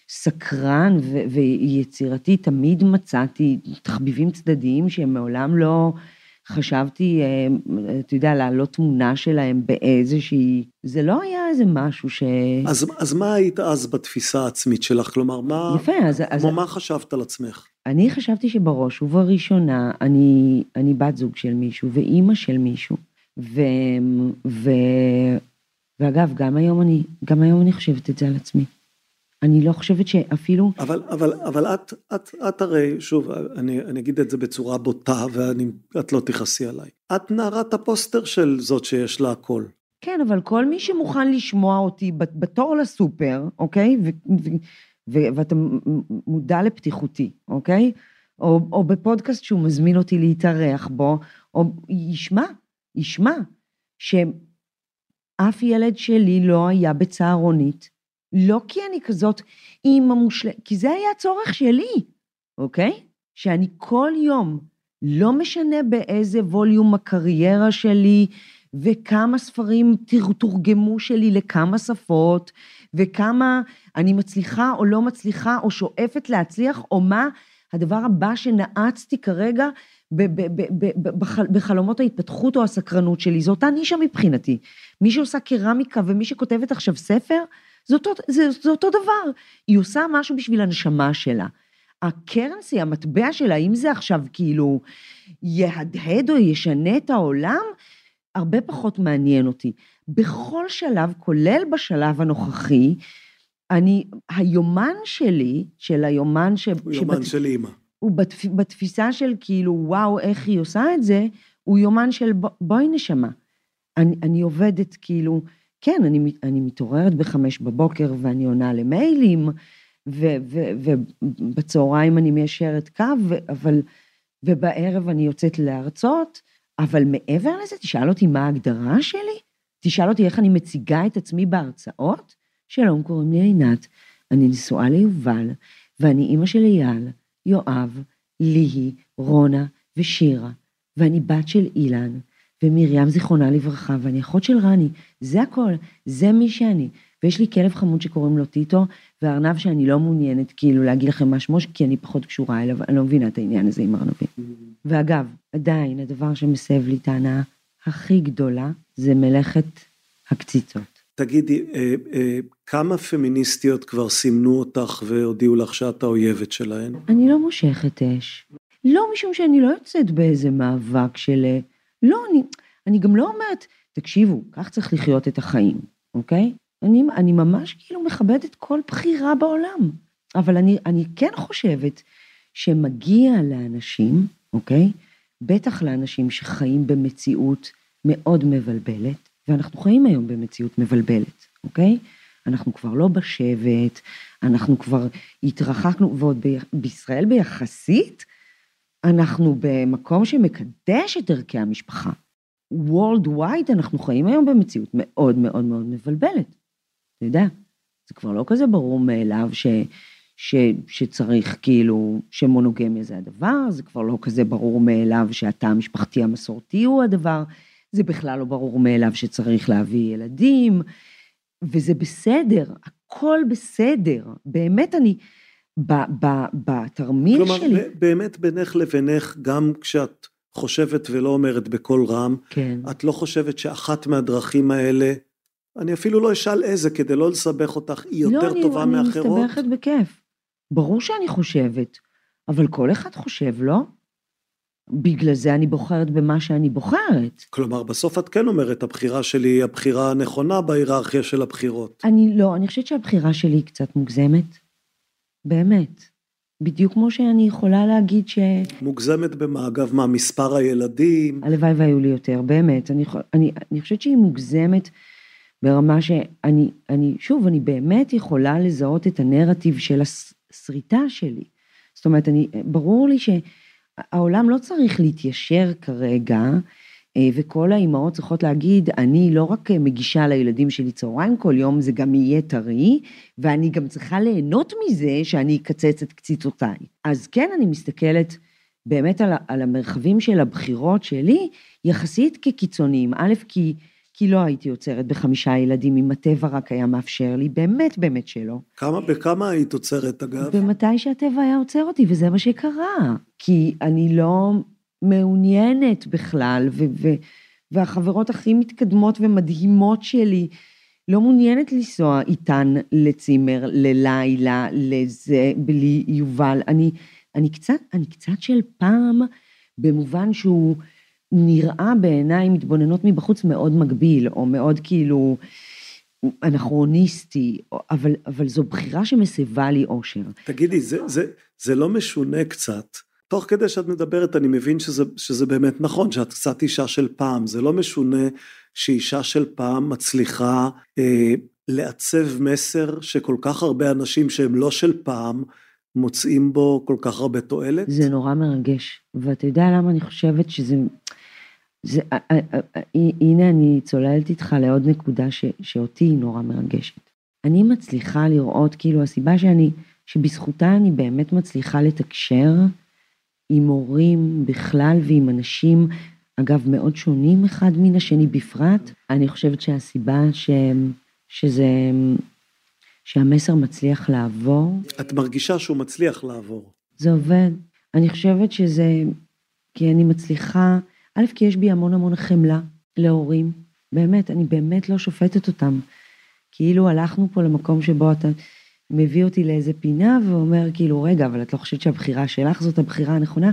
סקרן ו- ויצירתי, תמיד מצאתי תחביבים צדדיים שמעולם לא חשבתי, אתה יודע, להעלות תמונה שלהם באיזושהי, זה לא היה איזה משהו ש... אז, אז מה היית אז בתפיסה העצמית שלך? כלומר, מה, יפה, אז, אז... מה חשבת על עצמך? אני חשבתי שבראש ובראשונה, אני, אני בת זוג של מישהו, ואימא של מישהו, ו, ו, ואגב, גם היום אני, גם היום אני חושבת את זה על עצמי. אני לא חושבת שאפילו... אבל, אבל, אבל את, את, את הרי, שוב, אני, אני אגיד את זה בצורה בוטה, ואת לא תכעסי עליי. את נערת הפוסטר של זאת שיש לה הכל. כן, אבל כל מי שמוכן לשמוע אותי בתור לסופר, אוקיי? ו- ו- ו- ואתה מודע לפתיחותי, אוקיי? או, או בפודקאסט שהוא מזמין אותי להתארח בו, או ישמע, ישמע, שאף ילד שלי לא היה בצהרונית, לא כי אני כזאת אימא מושלמת, כי זה היה הצורך שלי, אוקיי? שאני כל יום, לא משנה באיזה ווליום הקריירה שלי, וכמה ספרים תורגמו שלי לכמה שפות, וכמה אני מצליחה או לא מצליחה, או שואפת להצליח, או מה הדבר הבא שנעצתי כרגע, ב- ב- ב- ב- בחל- בחלומות ההתפתחות או הסקרנות שלי, זו אותה נישה מבחינתי. מי שעושה קרמיקה ומי שכותבת עכשיו ספר, זה אותו, זה, זה אותו דבר, היא עושה משהו בשביל הנשמה שלה, הקרנסי, המטבע שלה, אם זה עכשיו כאילו יהדהד או ישנה את העולם, הרבה פחות מעניין אותי, בכל שלב, כולל בשלב הנוכחי, אני, היומן שלי, של היומן, ש... הוא יומן שבת... של אימא, הוא בתפ... בתפיסה של כאילו, וואו, איך היא עושה את זה, הוא יומן של ב... בואי נשמה, אני, אני עובדת כאילו, כן, אני, אני מתעוררת בחמש בבוקר, ואני עונה למיילים, ו, ו, ובצהריים אני מיישרת קו, ו, אבל, ובערב אני יוצאת לארצות, אבל מעבר לזה, תשאל אותי מה ההגדרה שלי, תשאל אותי איך אני מציגה את עצמי בהרצאות, שלום, קוראים לי עינת, אני נשואה ליובל, ואני אמא של יעל, יואב, ליהי, רונה ושירה, ואני בת של אילן, ומרים זיכרונה לברכה, ואני אחות של רני, זה הכל, זה מי שאני, ויש לי כלב חמוד שקוראים לו טיטו, והארנב שאני לא מעוניינת כאילו להגיד לכם מה שמו, כי אני פחות קשורה אליו, אני לא מבינה את העניין הזה עם ארנבים. ואגב, עדיין הדבר שמסב לי טענה הכי גדולה, זה מלאכת הקציצות. תגידי, אה, אה, כמה פמיניסטיות כבר סימנו אותך, והודיעו לך שאת האויבת שלהן? אני לא מושכת אש, לא משום שאני לא יוצאת באיזה מאבק של... לא, אני, אני גם לא אומרת, תקשיבו, כך צריך לחיות את החיים, אוקיי? אני, אני ממש כאילו מכבדת כל בחירה בעולם, אבל אני, אני כן חושבת שמגיע לאנשים, אוקיי? בטח לאנשים שחיים במציאות מאוד מבלבלת, ואנחנו חיים היום במציאות מבלבלת, אוקיי? אנחנו כבר לא בשבט, אנחנו כבר התרחקנו, ועוד ב, בישראל ביחסית, אנחנו במקום שמקדש את ערכי המשפחה. Worldwide אנחנו חיים היום במציאות מאוד מאוד מאוד מבלבלת. אתה יודע, זה כבר לא כזה ברור מאליו ש, ש, שצריך כאילו, שמונוגמיה זה הדבר, זה כבר לא כזה ברור מאליו שהתא המשפחתי המסורתי הוא הדבר, זה בכלל לא ברור מאליו שצריך להביא ילדים, וזה בסדר, הכל בסדר. באמת אני... בתרמיל שלי. כלומר, באמת בינך לבינך, גם כשאת חושבת ולא אומרת בכל רם, כן. את לא חושבת שאחת מהדרכים האלה, אני אפילו לא אשאל איזה, כדי לא לסבך אותך, היא יותר לא, טובה אני, מאחרות. לא, אני מסתבכת בכיף. ברור שאני חושבת, אבל כל אחד חושב, לא? בגלל זה אני בוחרת במה שאני בוחרת. כלומר, בסוף את כן אומרת, הבחירה שלי היא הבחירה הנכונה בהיררכיה של הבחירות. אני לא, אני חושבת שהבחירה שלי היא קצת מוגזמת. באמת, בדיוק כמו שאני יכולה להגיד ש... מוגזמת במה, אגב, מה, מספר הילדים? הלוואי והיו לי יותר, באמת. אני, אני, אני חושבת שהיא מוגזמת ברמה שאני, אני, שוב, אני באמת יכולה לזהות את הנרטיב של הסריטה שלי. זאת אומרת, אני, ברור לי שהעולם לא צריך להתיישר כרגע, וכל האימהות צריכות להגיד, אני לא רק מגישה לילדים שלי צהריים כל יום, זה גם יהיה טרי, ואני גם צריכה ליהנות מזה שאני אקצץ את קציצותיי. אז כן, אני מסתכלת באמת על, על המרחבים של הבחירות שלי, יחסית כקיצוניים. א', כי, כי לא הייתי יוצרת בחמישה ילדים, אם הטבע רק היה מאפשר לי, באמת באמת שלא. כמה, בכמה היית יוצרת אגב? במתי שהטבע היה עוצר אותי, וזה מה שקרה. כי אני לא... מעוניינת בכלל, ו- ו- והחברות הכי מתקדמות ומדהימות שלי, לא מעוניינת לנסוע איתן לצימר, ללילה, לזה, בלי יובל. אני, אני קצת, אני קצת של פעם, במובן שהוא נראה בעיניים מתבוננות מבחוץ מאוד מגביל, או מאוד כאילו אנכרוניסטי, אבל, אבל זו בחירה שמסבה לי אושר. תגידי, זה, זה, זה לא משונה קצת? תוך כדי שאת מדברת, אני מבין שזה, שזה באמת נכון, שאת קצת אישה של פעם, זה לא משונה שאישה של פעם מצליחה אה, לעצב מסר שכל כך הרבה אנשים שהם לא של פעם, מוצאים בו כל כך הרבה תועלת? זה נורא מרגש, ואתה יודע למה אני חושבת שזה, זה, אה, אה, אה, הנה אני צוללת איתך לעוד נקודה ש, שאותי היא נורא מרגשת. אני מצליחה לראות, כאילו הסיבה שאני, שבזכותה אני באמת מצליחה לתקשר, עם הורים בכלל ועם אנשים, אגב, מאוד שונים אחד מן השני בפרט. אני חושבת שהסיבה ש... שזה... שהמסר מצליח לעבור. את מרגישה שהוא מצליח לעבור. זה עובד. אני חושבת שזה... כי אני מצליחה... א', כי יש בי המון המון חמלה להורים. באמת, אני באמת לא שופטת אותם. כאילו הלכנו פה למקום שבו אתה... מביא אותי לאיזה פינה ואומר כאילו, רגע, אבל את לא חושבת שהבחירה שלך זאת הבחירה הנכונה,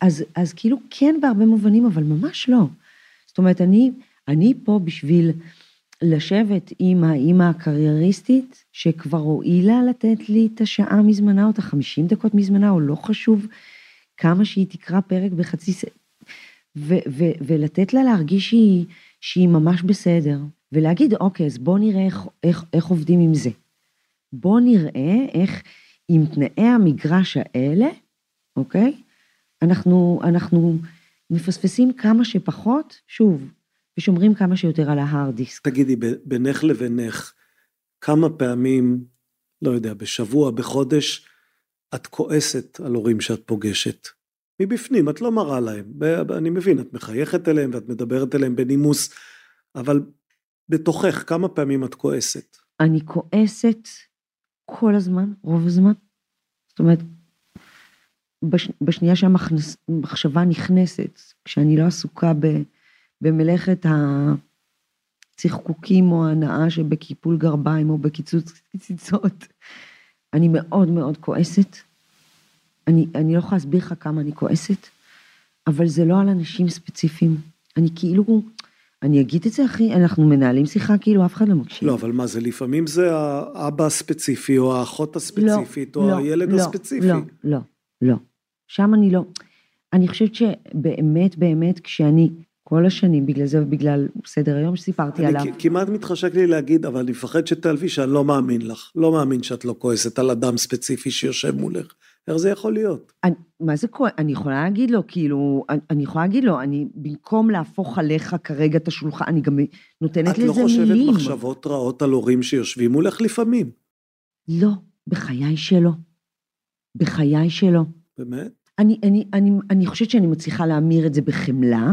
אז, אז כאילו כן בהרבה מובנים, אבל ממש לא. זאת אומרת, אני, אני פה בשביל לשבת עם האמא הקרייריסטית, שכבר הועילה לתת לי את השעה מזמנה, או את החמישים דקות מזמנה, או לא חשוב כמה שהיא תקרא פרק בחצי, ו, ו, ולתת לה להרגיש שהיא, שהיא ממש בסדר, ולהגיד, אוקיי, אז בוא נראה איך, איך, איך עובדים עם זה. בוא נראה איך עם תנאי המגרש האלה, אוקיי? אנחנו, אנחנו מפספסים כמה שפחות, שוב, ושומרים כמה שיותר על ההרדיסק. תגידי, בינך לבינך, כמה פעמים, לא יודע, בשבוע, בחודש, את כועסת על הורים שאת פוגשת? מבפנים, את לא מראה להם. אני מבין, את מחייכת אליהם ואת מדברת אליהם בנימוס, אבל בתוכך, כמה פעמים את כועסת? אני כועסת כל הזמן, רוב הזמן. זאת אומרת, בש, בשנייה שהמחשבה נכנסת, כשאני לא עסוקה ב, במלאכת הצחקוקים או ההנאה שבקיפול גרביים או בקיצוץ קציצות, אני מאוד מאוד כועסת. אני, אני לא יכולה להסביר לך כמה אני כועסת, אבל זה לא על אנשים ספציפיים. אני כאילו... אני אגיד את זה, אחי, אנחנו מנהלים שיחה, כאילו אף אחד לא מקשיב. לא, אבל מה זה, לפעמים זה האבא הספציפי, או האחות הספציפית, לא, או לא, הילד לא, הספציפי. לא, לא, לא. שם אני לא. אני חושבת שבאמת, באמת, כשאני, כל השנים, בגלל זה ובגלל סדר היום שסיפרתי עליו. אני כמעט מתחשק לי להגיד, אבל אני מפחד שתלווי שאני לא מאמין לך. לא מאמין שאת לא כועסת על אדם ספציפי שיושב מולך. איך זה יכול להיות? אני, מה זה כועס? אני יכולה להגיד לו, כאילו, אני, אני יכולה להגיד לו, אני, במקום להפוך עליך כרגע את השולחן, אני גם נותנת לזה מילים. את לא חושבת מילים. מחשבות רעות על הורים שיושבים מולך לפעמים? לא, בחיי שלא. בחיי שלא. באמת? אני, אני, אני, אני חושבת שאני מצליחה להמיר את זה בחמלה.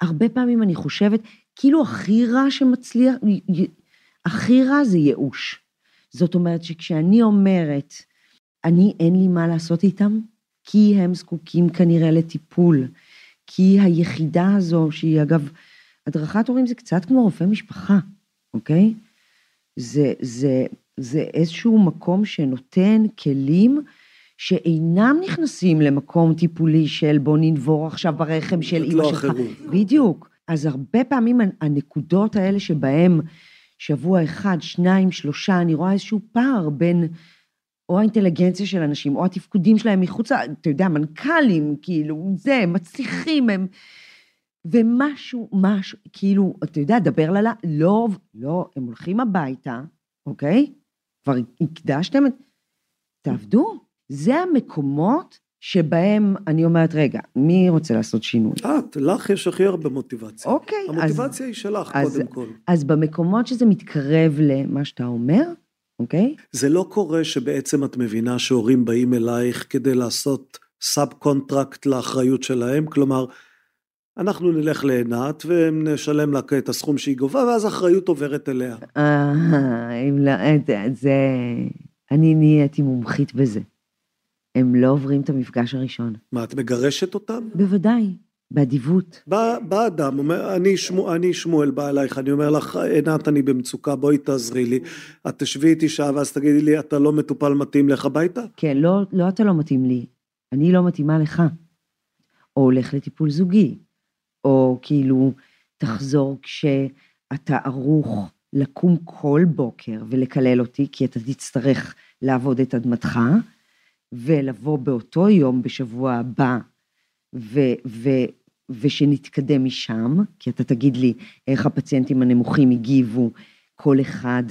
הרבה פעמים אני חושבת, כאילו הכי רע שמצליח, הכי רע זה ייאוש. זאת אומרת שכשאני אומרת, אני אין לי מה לעשות איתם, כי הם זקוקים כנראה לטיפול, כי היחידה הזו, שהיא אגב, הדרכת הורים זה קצת כמו רופא משפחה, אוקיי? זה, זה, זה איזשהו מקום שנותן כלים, שאינם נכנסים למקום טיפולי של בוא ננבור עכשיו ברחם של אימא שלך. בדיוק. אז הרבה פעמים הנקודות האלה שבהם שבוע אחד, שניים, שלושה, אני רואה איזשהו פער בין או האינטליגנציה של אנשים, או התפקודים שלהם מחוץ, אתה יודע, מנכ"לים, כאילו, זה, מצליחים הם, ומשהו, משהו, כאילו, אתה יודע, דבר ללה, לא, לא, הם הולכים הביתה, אוקיי? כבר הקדשתם, תעבדו. זה המקומות שבהם אני אומרת, רגע, מי רוצה לעשות שינוי? את, לך יש הכי הרבה מוטיבציה. אוקיי. המוטיבציה היא שלך, קודם כל. אז במקומות שזה מתקרב למה שאתה אומר, אוקיי? זה לא קורה שבעצם את מבינה שהורים באים אלייך כדי לעשות סאב קונטרקט לאחריות שלהם, כלומר, אנחנו נלך לעינת ונשלם לה את הסכום שהיא גובה, ואז האחריות עוברת אליה. אה, אם לא, זה, אני נהייתי מומחית בזה. הם לא עוברים את המפגש הראשון. מה, את מגרשת אותם? בוודאי, באדיבות. בא, בא אדם, אומר, אני, שמו, אני שמואל בא אלייך, אני אומר לך, עינת, אני במצוקה, בואי תעזרי לי. את תשבי איתי שעה, ואז תגידי לי, אתה לא מטופל מתאים לך הביתה? כן, לא, לא אתה לא מתאים לי, אני לא מתאימה לך. או הולך לטיפול זוגי, או כאילו תחזור כשאתה ערוך לקום כל בוקר ולקלל אותי, כי אתה תצטרך לעבוד את אדמתך, ולבוא באותו יום בשבוע הבא, ו- ו- ושנתקדם משם, כי אתה תגיד לי איך הפציינטים הנמוכים הגיבו כל אחד,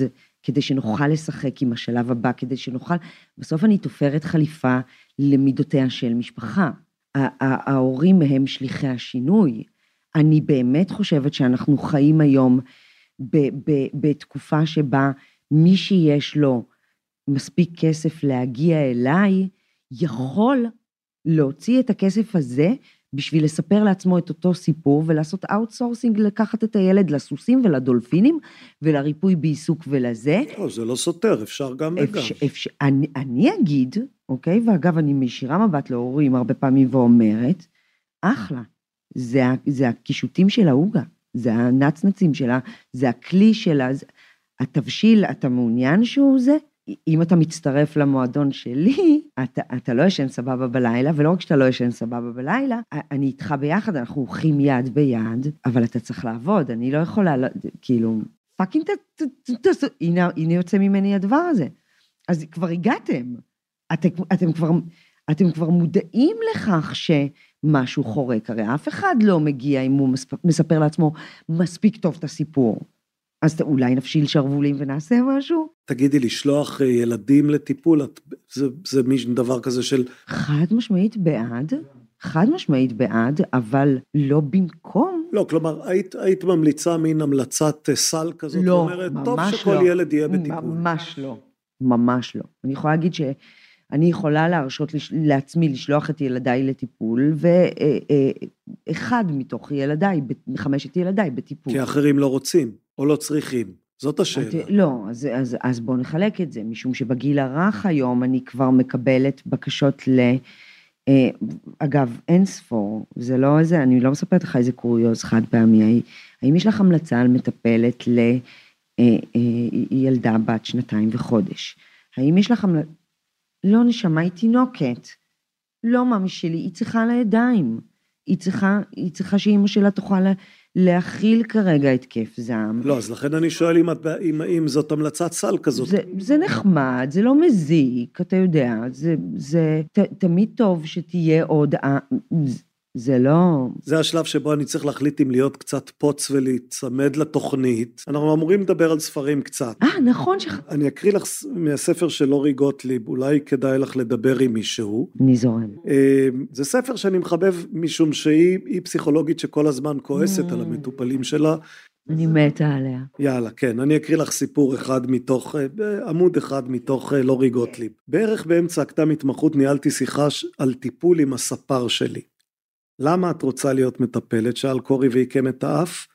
כדי שנוכל לשחק עם השלב הבא, כדי שנוכל, בסוף אני תופרת חליפה למידותיה של משפחה, ההורים מהם שליחי השינוי. אני באמת חושבת שאנחנו חיים היום ב- ב- בתקופה שבה מי שיש לו מספיק כסף להגיע אליי, יכול להוציא את הכסף הזה בשביל לספר לעצמו את אותו סיפור, ולעשות אאוטסורסינג, לקחת את הילד לסוסים ולדולפינים, ולריפוי בעיסוק ולזה. לא, זה לא סותר, אפשר גם אפשר, אגב. אפשר, אני, אני אגיד, אוקיי, ואגב אני מישירה מבט להורים הרבה פעמים ואומרת, אחלה, זה, זה הקישוטים של ההוגה, זה הנצנצים שלה, זה הכלי שלה, זה, התבשיל, אתה מעוניין שהוא זה? אם אתה מצטרף למועדון שלי, אתה, אתה לא ישן סבבה בלילה, ולא רק שאתה לא ישן סבבה בלילה, אני איתך ביחד, אנחנו הולכים יד ביד, אבל אתה צריך לעבוד, אני לא יכולה, כאילו, פאקינג, הנה, הנה יוצא ממני הדבר הזה. אז כבר הגעתם, אתם, אתם כבר, אתם כבר מודעים לכך שמשהו חורק, הרי אף אחד לא מגיע אם הוא מספר לעצמו מספיק טוב את הסיפור. אז אולי נפשיל שרבולים ונעשה משהו? תגידי, לשלוח ילדים לטיפול, זה, זה דבר כזה של... חד משמעית בעד, חד משמעית בעד, אבל לא במקום. לא, כלומר, היית, היית ממליצה מין המלצת סל כזאת, לא, אומרת, טוב שכל לא. ילד יהיה בטיפול. ממש לא, ממש לא. אני יכולה להגיד שאני יכולה להרשות לעצמי לשלוח את ילדיי לטיפול, ואחד מתוך ילדיי, חמשת ילדיי בטיפול. כי האחרים לא רוצים. או לא צריכים, זאת השאלה. את, לא, אז, אז, אז בואו נחלק את זה, משום שבגיל הרך היום אני כבר מקבלת בקשות ל... אה, אגב, אין ספור, זה לא איזה, אני לא מספרת לך איזה קוריוז חד פעמי, האם יש לך המלצה על מטפלת לילדה אה, אה, בת שנתיים וחודש? האם יש לך המלצה... לא נשמע, היא תינוקת, לא ממי שלי, היא צריכה לידיים, היא צריכה, היא צריכה שאימא שלה תוכל... לה... להכיל כרגע התקף זעם. לא, אז לכן אני שואל אם, אם, אם זאת המלצת סל כזאת. זה, זה נחמד, זה לא מזיק, אתה יודע, זה, זה ת, תמיד טוב שתהיה עוד, זה לא... זה השלב שבו אני צריך להחליט אם להיות קצת פוץ ולהצמד לתוכנית. אנחנו אמורים לדבר על ספרים קצת. אה, נכון ש... אני אקריא לך מהספר של לורי גוטליב, אולי כדאי לך לדבר עם מישהו. אני זורם. זה ספר שאני מחבב משום שהיא פסיכולוגית שכל הזמן כועסת על המטופלים שלה. אני מתה עליה. יאללה, כן. אני אקריא לך סיפור אחד מתוך, עמוד אחד מתוך לורי גוטליב. בערך באמצע הקדם התמחות ניהלתי שיחה על טיפול עם הספר שלי. למה את רוצה להיות מטפלת? שאל קורי והיקם את האף.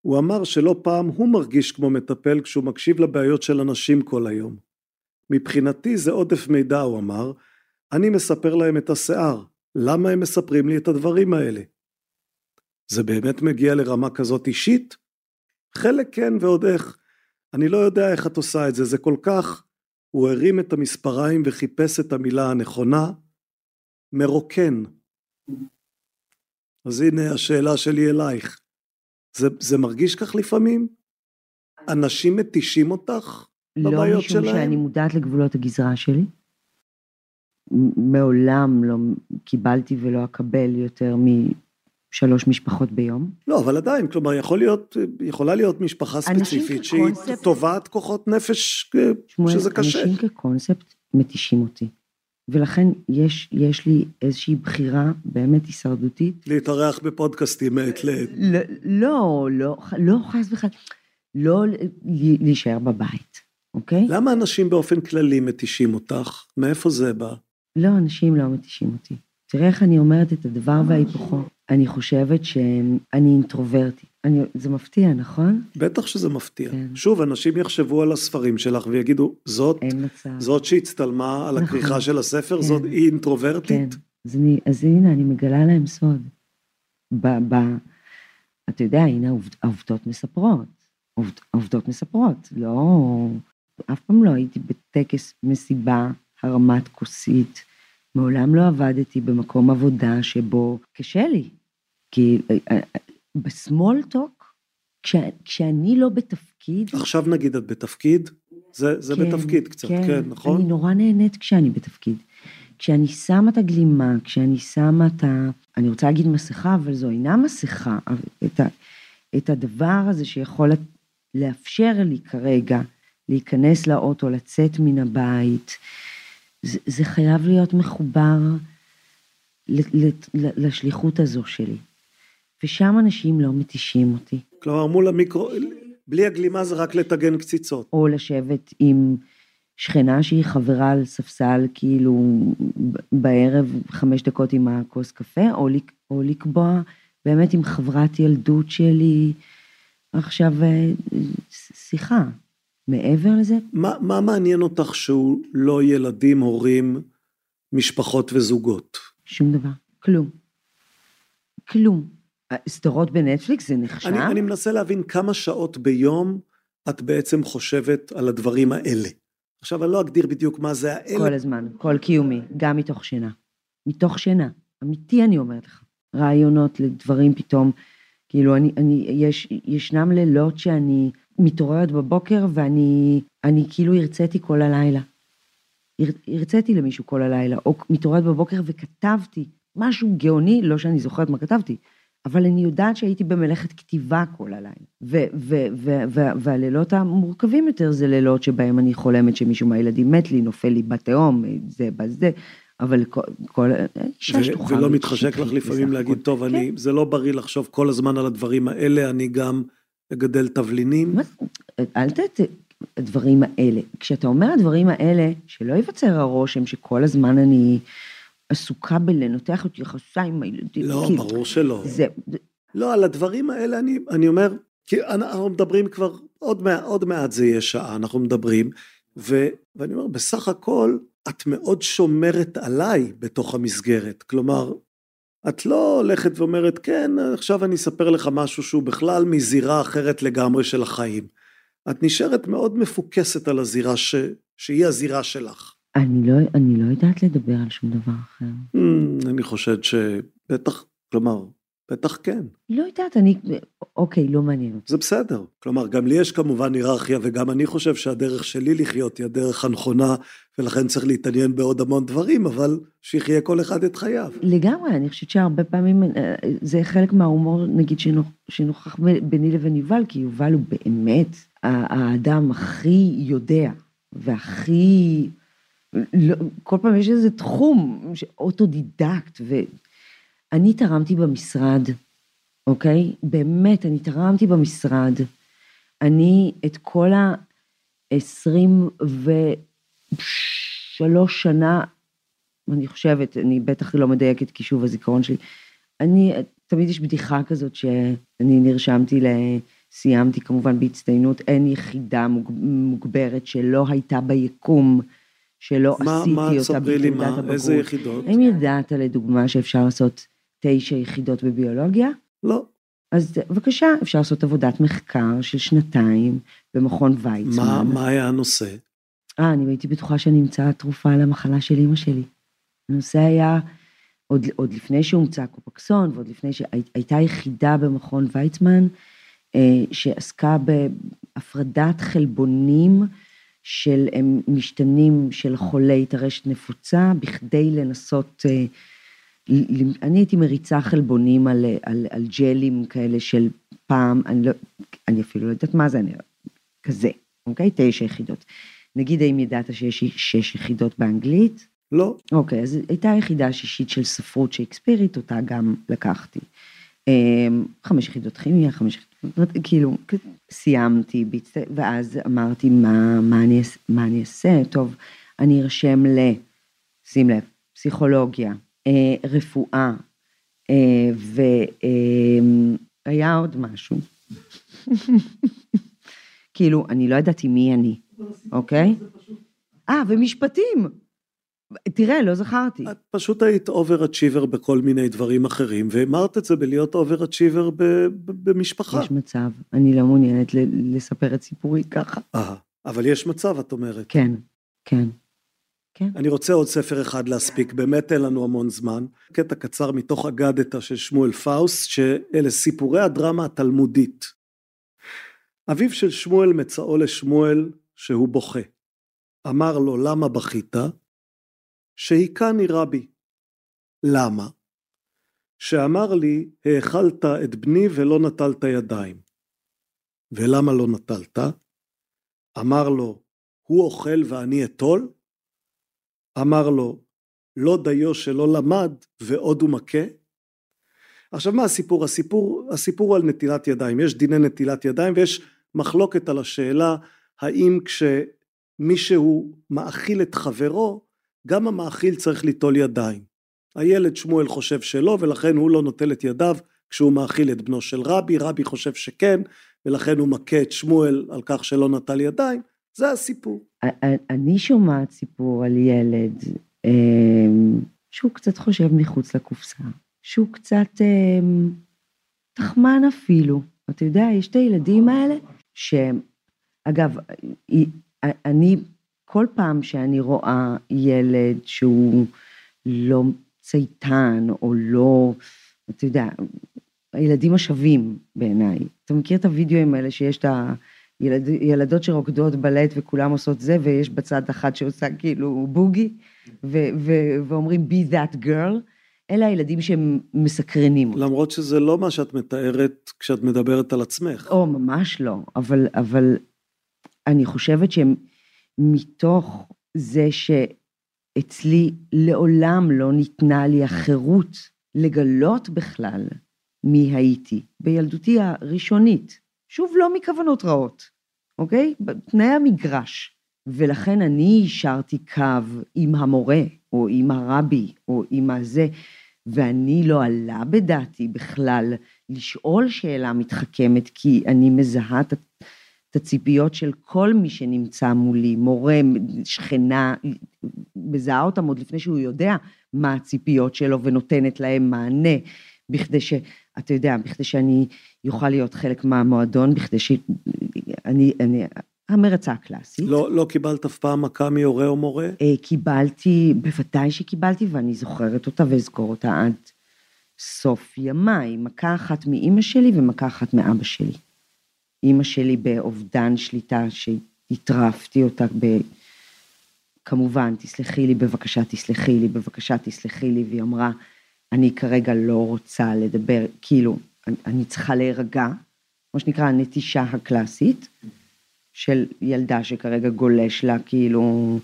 הוא אמר שלא פעם הוא מרגיש כמו מטפל כשהוא מקשיב לבעיות של אנשים כל היום. מבחינתי זה עודף מידע, הוא אמר. אני מספר להם את השיער. למה הם מספרים לי את הדברים האלה? זה באמת מגיע לרמה כזאת אישית? חלק כן ועוד איך. אני לא יודע איך את עושה את זה, זה כל כך. הוא הרים את המספריים וחיפש את המילה הנכונה. מרוקן. אז הנה השאלה שלי אלייך, זה, זה מרגיש כך לפעמים? אנשים מתישים אותך בבעיות שלהם? לא משום שאני מודעת לגבולות הגזרה שלי, מעולם לא קיבלתי ולא אקבל יותר משלוש משפחות ביום. לא, אבל עדיין, כלומר, יכול להיות, יכולה להיות משפחה ספציפית שהיא תובעת כוחות נפש שזה קשה. אנשים כקונספט מתישים אותי. ולכן יש, יש לי איזושהי בחירה באמת הישרדותית. להתארח בפודקאסטים מעת לעת. לא, לא, לא חס וחס, לא להישאר בבית, אוקיי? למה אנשים באופן כללי מתישים אותך? מאיפה זה בא? לא, אנשים לא מתישים אותי. תראה איך אני אומרת את הדבר וההיפוכו. אני חושבת שאני אינטרוברטית. אני, זה מפתיע, נכון? בטח שזה מפתיע. כן. שוב, אנשים יחשבו על הספרים שלך ויגידו, זאת, זאת שהצטלמה על הכריכה נכון. של הספר, כן. זאת היא אינטרוברטית. כן. אז, אני, אז הנה, אני מגלה להם סוד. ב, ב, אתה יודע, הנה, העובדות מספרות. העובדות מספרות. לא, אף פעם לא הייתי בטקס מסיבה הרמת כוסית. מעולם לא עבדתי במקום עבודה שבו קשה לי. כי... בסמול טוק, כש, כשאני לא בתפקיד... עכשיו נגיד את בתפקיד, זה, זה כן, בתפקיד קצת, כן, כן, נכון? אני נורא נהנית כשאני בתפקיד. כשאני שמה את הגלימה, כשאני שמה את ה... אני רוצה להגיד מסכה, אבל זו אינה מסכה, את, ה, את הדבר הזה שיכול לאפשר לי כרגע, להיכנס לאוטו, לצאת מן הבית, זה, זה חייב להיות מחובר לשליחות הזו שלי. ושם אנשים לא מתישים אותי. כלומר, מול המיקרו... בלי הגלימה זה רק לתגן קציצות. או לשבת עם שכנה שהיא חברה על ספסל, כאילו בערב חמש דקות עם הכוס קפה, או, או לקבוע באמת עם חברת ילדות שלי, עכשיו שיחה. מעבר לזה... מה, מה מעניין אותך שהוא לא ילדים, הורים, משפחות וזוגות? שום דבר. כלום. כלום. הסדרות בנטפליקס זה נחשב? אני, אני מנסה להבין כמה שעות ביום את בעצם חושבת על הדברים האלה. עכשיו אני לא אגדיר בדיוק מה זה האלה. כל הזמן, כל קיומי, גם מתוך שינה. מתוך שינה, אמיתי אני אומרת לך. רעיונות לדברים פתאום, כאילו אני, אני, יש, ישנם לילות שאני מתעוררת בבוקר ואני אני כאילו הרציתי כל הלילה. הרציתי למישהו כל הלילה, או מתעוררת בבוקר וכתבתי משהו גאוני, לא שאני זוכרת מה כתבתי, אבל אני יודעת שהייתי במלאכת כתיבה כל הלילה. ו- ו- ו- ו- והלילות המורכבים יותר זה לילות שבהם אני חולמת שמישהו מהילדים מת לי, נופל לי בתאום, זה בזה, אבל כל... כל ו- ולא מתחשק לך לפעמים להגיד, טוב, כן. אני, זה לא בריא לחשוב כל הזמן על הדברים האלה, אני גם אגדל תבלינים. אל תת... הדברים האלה. כשאתה אומר הדברים האלה, שלא ייווצר הרושם שכל הזמן אני... עסוקה בלנותח אותי יחסה עם הילדים. לא, ברור שלא. זה... לא, על הדברים האלה אני, אני אומר, כי אנחנו מדברים כבר, עוד מעט, עוד מעט זה יהיה שעה, אנחנו מדברים, ו, ואני אומר, בסך הכל, את מאוד שומרת עליי בתוך המסגרת, כלומר, את לא הולכת ואומרת, כן, עכשיו אני אספר לך משהו שהוא בכלל מזירה אחרת לגמרי של החיים. את נשארת מאוד מפוקסת על הזירה ש, שהיא הזירה שלך. אני לא, אני לא יודעת לדבר על שום דבר אחר. אני חושבת שבטח, כלומר, בטח כן. לא יודעת, אני, אוקיי, לא מעניין. זה בסדר. כלומר, גם לי יש כמובן היררכיה, וגם אני חושב שהדרך שלי לחיות היא הדרך הנכונה, ולכן צריך להתעניין בעוד המון דברים, אבל שיחיה כל אחד את חייו. לגמרי, אני חושבת שהרבה פעמים, זה חלק מההומור, נגיד, שנוכח ביני לבין יובל, כי יובל הוא באמת האדם הכי יודע, והכי... לא, כל פעם יש איזה תחום אוטודידקט, ואני תרמתי במשרד, אוקיי? באמת, אני תרמתי במשרד, אני את כל ה-עשרים ושלוש שנה, אני חושבת, אני בטח לא מדייקת כי שוב הזיכרון שלי, אני, תמיד יש בדיחה כזאת שאני נרשמתי ל... סיימתי כמובן בהצטיינות, אין יחידה מוגברת שלא הייתה ביקום, שלא מה, עשיתי מה, אותה בתעודת הבגרות. איזה יחידות? האם ידעת לדוגמה שאפשר לעשות תשע יחידות בביולוגיה? לא. אז בבקשה, אפשר לעשות עבודת מחקר של שנתיים במכון ויצמן. מה, מה היה הנושא? אה, אני הייתי בטוחה שנמצאה תרופה למחלה של אמא שלי. הנושא היה, עוד, עוד לפני שהומצא קופקסון, ועוד לפני שהייתה יחידה במכון ויצמן, אה, שעסקה בהפרדת חלבונים, של משתנים של חולי טרשת נפוצה, בכדי לנסות, אני הייתי מריצה חלבונים על, על, על ג'לים כאלה של פעם, אני, לא, אני אפילו לא יודעת מה זה, אני, כזה, אוקיי? תשע יחידות. נגיד, האם ידעת שיש שש יחידות באנגלית? לא. אוקיי, אז הייתה היחידה השישית של ספרות שייקספירית, אותה גם לקחתי. חמש יחידות כימיה, חמש יחידות, כאילו, סיימתי, ואז אמרתי, מה, מה אני, מה אני אעשה? טוב, אני ארשם ל, שים לב, פסיכולוגיה, רפואה, והיה עוד משהו. כאילו, אני לא ידעתי מי אני, אוקיי? אה, ומשפטים. תראה, לא זכרתי. את פשוט היית אובר-אצ'יבר בכל מיני דברים אחרים, ואמרת את זה בלהיות אובר-אצ'יבר במשפחה. יש מצב, אני לא מעוניינת לספר את סיפורי ככה. אה, אבל יש מצב, את אומרת. כן, כן. כן. אני רוצה עוד ספר אחד להספיק, באמת אין לנו המון זמן. קטע קצר מתוך אגדתה של שמואל פאוסט, שאלה סיפורי הדרמה התלמודית. אביו של שמואל מצאו לשמואל שהוא בוכה. אמר לו, למה בכית? שהיכני רבי. למה? שאמר לי, האכלת את בני ולא נטלת ידיים. ולמה לא נטלת? אמר לו, הוא אוכל ואני אטול? אמר לו, לא דיו שלא למד ועוד הוא מכה? עכשיו מה הסיפור? הסיפור, הסיפור על נטילת ידיים. יש דיני נטילת ידיים ויש מחלוקת על השאלה, האם כשמישהו מאכיל את חברו, גם המאכיל צריך ליטול ידיים. הילד שמואל חושב שלא, ולכן הוא לא נוטל את ידיו, כשהוא מאכיל את בנו של רבי, רבי חושב שכן, ולכן הוא מכה את שמואל על כך שלא נטל ידיים, זה הסיפור. אני שומעת סיפור על ילד, שהוא קצת חושב מחוץ לקופסה, שהוא קצת תחמן אפילו, אתה יודע, יש את הילדים האלה, שאגב, אני... כל פעם שאני רואה ילד שהוא לא צייתן, או לא, אתה יודע, הילדים השווים בעיניי. אתה מכיר את הוידאוים האלה שיש את הילד, ילדות שרוקדות בלט וכולם עושות זה, ויש בצד אחת שעושה כאילו בוגי, ו, ו, ואומרים be that girl, אלה הילדים שהם מסקרנים. למרות שזה לא מה שאת מתארת כשאת מדברת על עצמך. או, ממש לא, אבל, אבל אני חושבת שהם, מתוך זה שאצלי לעולם לא ניתנה לי החירות לגלות בכלל מי הייתי, בילדותי הראשונית, שוב לא מכוונות רעות, אוקיי? בתנאי המגרש, ולכן אני השארתי קו עם המורה, או עם הרבי, או עם הזה, ואני לא עלה בדעתי בכלל לשאול שאלה מתחכמת, כי אני מזהה את הציפיות של כל מי שנמצא מולי, מורה, שכנה, מזהה אותם עוד לפני שהוא יודע מה הציפיות שלו, ונותנת להם מענה, בכדי ש, אתה יודע, בכדי שאני יוכל להיות חלק מהמועדון, בכדי שאני, אני, המרצה הקלאסית. לא, לא קיבלת אף פעם מכה מיורה או מורה? קיבלתי, בוודאי שקיבלתי, ואני זוכרת אותה ואזכור אותה עד סוף ימיי, מכה אחת מאמא שלי ומכה אחת מאבא שלי. אמא שלי באובדן שליטה שהתרפתי אותה ב... כמובן, תסלחי לי, בבקשה, תסלחי לי, בבקשה, תסלחי לי, והיא אמרה, אני כרגע לא רוצה לדבר, כאילו, אני, אני צריכה להירגע, כמו שנקרא, הנטישה הקלאסית, של ילדה שכרגע גולש לה, כאילו,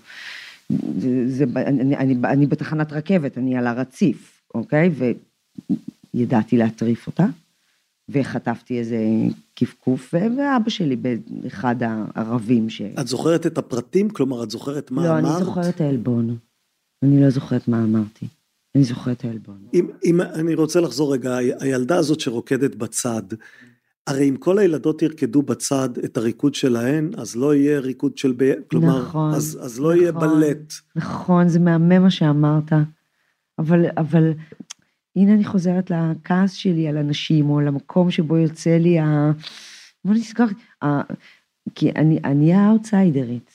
זה, זה, אני, אני, אני בתחנת רכבת, אני על הרציף, אוקיי? וידעתי להטריף אותה. וחטפתי איזה כפקוף, ואבא שלי באחד הערבים ש... את זוכרת את הפרטים? כלומר, את זוכרת מה אמרת? לא, אני זוכרת האלבון. אני לא זוכרת מה אמרתי. אני זוכרת האלבון. אני רוצה לחזור רגע, הילדה הזאת שרוקדת בצד, הרי אם כל הילדות ירקדו בצד את הריקוד שלהן, אז לא יהיה ריקוד של... כלומר, אז לא יהיה בלט. נכון, זה מהמם מה שאמרת. אבל... הנה אני חוזרת לכעס שלי על אנשים, או למקום שבו יוצא לי, ה... בוא נזכור, ה... כי אני, אני האוטסיידרית.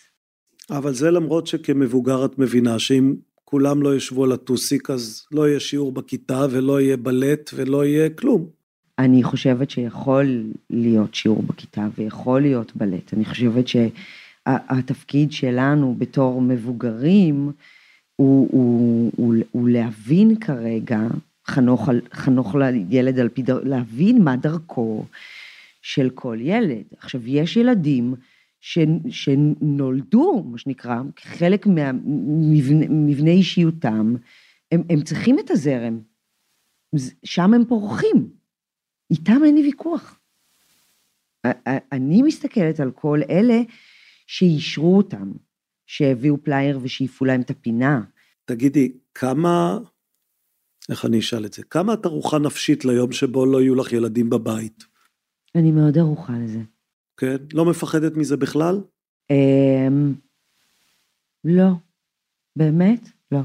אבל זה למרות שכמבוגר את מבינה, שאם כולם לא ישבו על הטוסיק, אז לא יהיה שיעור בכיתה, ולא יהיה בלט, ולא יהיה כלום. אני חושבת שיכול להיות שיעור בכיתה, ויכול להיות בלט. אני חושבת ש... התפקיד שלנו בתור מבוגרים הוא, הוא, הוא, הוא להבין כרגע, חנוך, חנוך לילד על פי דרכו, להבין מה דרכו של כל ילד. עכשיו, יש ילדים ש, שנולדו, מה שנקרא, חלק מהמבנה אישיותם, הם, הם צריכים את הזרם, שם הם פורחים, איתם אין לי ויכוח. אני מסתכלת על כל אלה שישרו אותם, שהביאו פלייר ושאיפו להם את הפינה. תגידי, כמה, איך אני אשאל את זה, כמה את ערוכה נפשית ליום שבו לא יהיו לך ילדים בבית? אני מאוד ערוכה לזה. כן? לא מפחדת מזה בכלל? לא. באמת? לא.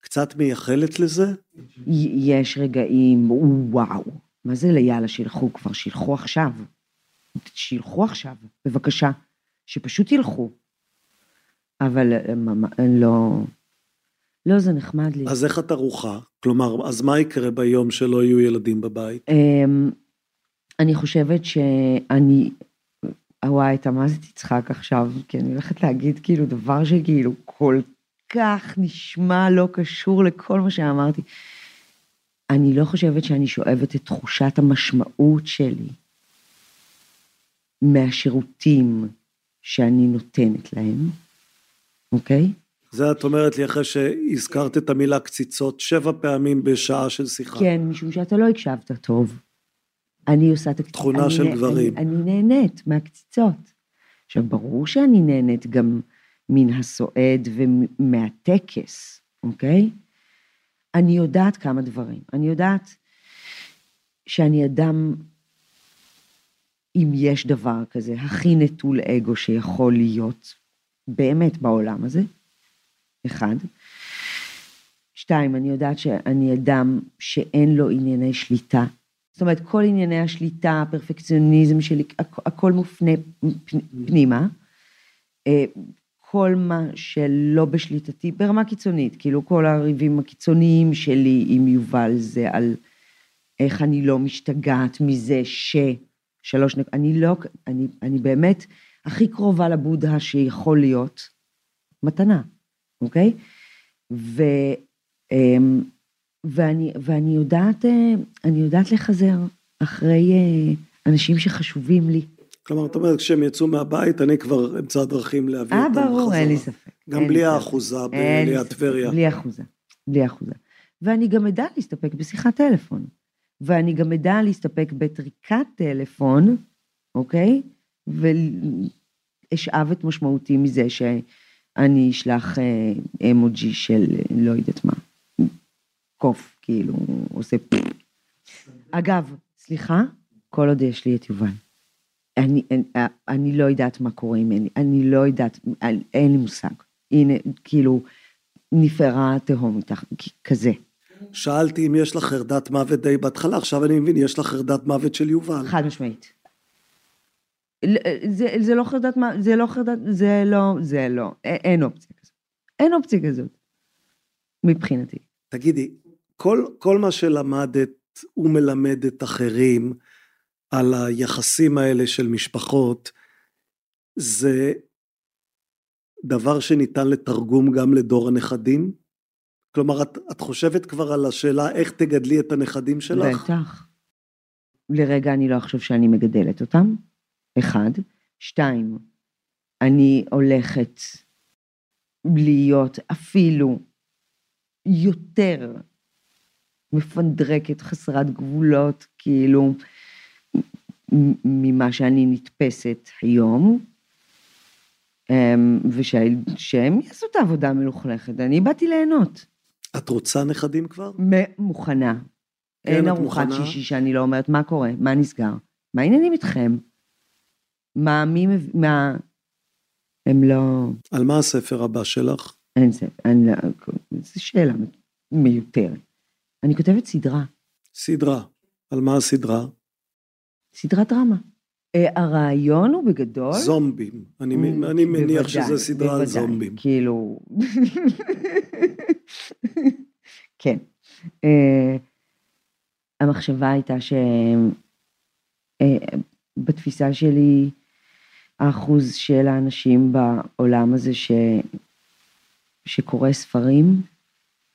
קצת מייחלת לזה? יש רגעים, וואו, מה זה ליאללה, שילחו כבר, שילחו עכשיו. שילחו עכשיו, בבקשה, שפשוט ילחו. אבל לא, לא זה נחמד לי. אז איך את ערוכה? כלומר, אז מה יקרה ביום שלא יהיו ילדים בבית? אני חושבת שאני, וואי, מה זה תצחק עכשיו? כי אני הולכת להגיד כאילו דבר שכאילו כל כך נשמע לא קשור לכל מה שאמרתי. אני לא חושבת שאני שואבת את תחושת המשמעות שלי מהשירותים שאני נותנת להם, אוקיי? זה את אומרת לי אחרי שהזכרת את המילה קציצות שבע פעמים בשעה של שיחה. כן, משום שאתה לא הקשבת טוב. אני עושה את הקציצות. תכונה של גברים. אני נהנית מהקציצות. עכשיו, ברור שאני נהנית גם מן הסועד ומהטקס, אוקיי? אני יודעת כמה דברים. אני יודעת שאני אדם, אם יש דבר כזה, הכי נטול אגו שיכול להיות באמת בעולם הזה, אחד. שתיים, אני יודעת שאני אדם שאין לו ענייני שליטה. זאת אומרת, כל ענייני השליטה, הפרפקציוניזם שלי, הכל מופנה פנימה. כל מה שלא בשליטתי, ברמה קיצונית, כאילו כל הריבים הקיצוניים שלי עם יובל זה על איך אני לא משתגעת מזה ש... שלוש נק... אני לא... אני, אני באמת הכי קרובה לבודה שיכול להיות מתנה, אוקיי? ו... ואני, ואני יודעת, אני יודעת לחזר אחרי אנשים שחשובים לי. כלומר, אתה אומר, כשהם יצאו מהבית, אני כבר אמצא דרכים להביא אותם חזרה. ברור, אין לי ספק. גם בלי האחוזה, בלי הטבריה. בלי האחוזה, בלי האחוזה. ואני גם יודע להסתפק בשיחת טלפון. ואני גם יודע להסתפק בטריקת טלפון, אוקיי? ואשאב את משמעותי מזה שאני אשלח אמוג'י של לא יודעת מה. קוף, כאילו, עושה פפפ. אגב, סליחה, כל עוד יש לי את יובל. אני, אני, אני לא יודעת מה קורה ממני, אני לא יודעת, אין לי מושג. הנה, כאילו, נפערה תהום איתך, כזה. שאלתי אם יש לך חרדת מוות די בהתחלה, עכשיו אני מבין, יש לך חרדת מוות של יובל. חד משמעית. זה, זה לא חרדת מוות, זה לא חרדת, זה לא, זה לא, אין אופציה כזאת. אין אופציה כזאת, מבחינתי. תגידי, כל, כל מה שלמדת ומלמדת אחרים, על היחסים האלה של משפחות, זה דבר שניתן לתרגום גם לדור הנכדים? כלומר, את, את חושבת כבר על השאלה, איך תגדלי את הנכדים שלך? בטח. לרגע אני לא חושב שאני מגדלת אותם, אחד. שתיים, אני הולכת להיות אפילו יותר מפנדרקת, חסרת גבולות, כאילו... ממה שאני נתפסת היום, ושהם יעשו את העבודה המלוכלכת. אני באתי ליהנות. את רוצה נכדים כבר? מוכנה. אין ארוחת שישי שאני לא אומרת, מה קורה? מה נסגר? מה העניינים איתכם? מה, מי, מה... הם לא... על מה הספר הבא שלך? אין ספר, זו שאלה מיותרת. אני כותבת סדרה. סדרה. על מה הסדרה? סדרת דרמה. הרעיון הוא בגדול... זומבים. אני, מ- אני מניח בוודאי, שזה סדרה בוודאי, על זומבים. כאילו... כן. Uh, המחשבה הייתה שבתפיסה uh, שלי, האחוז של האנשים בעולם הזה ש... שקורא ספרים,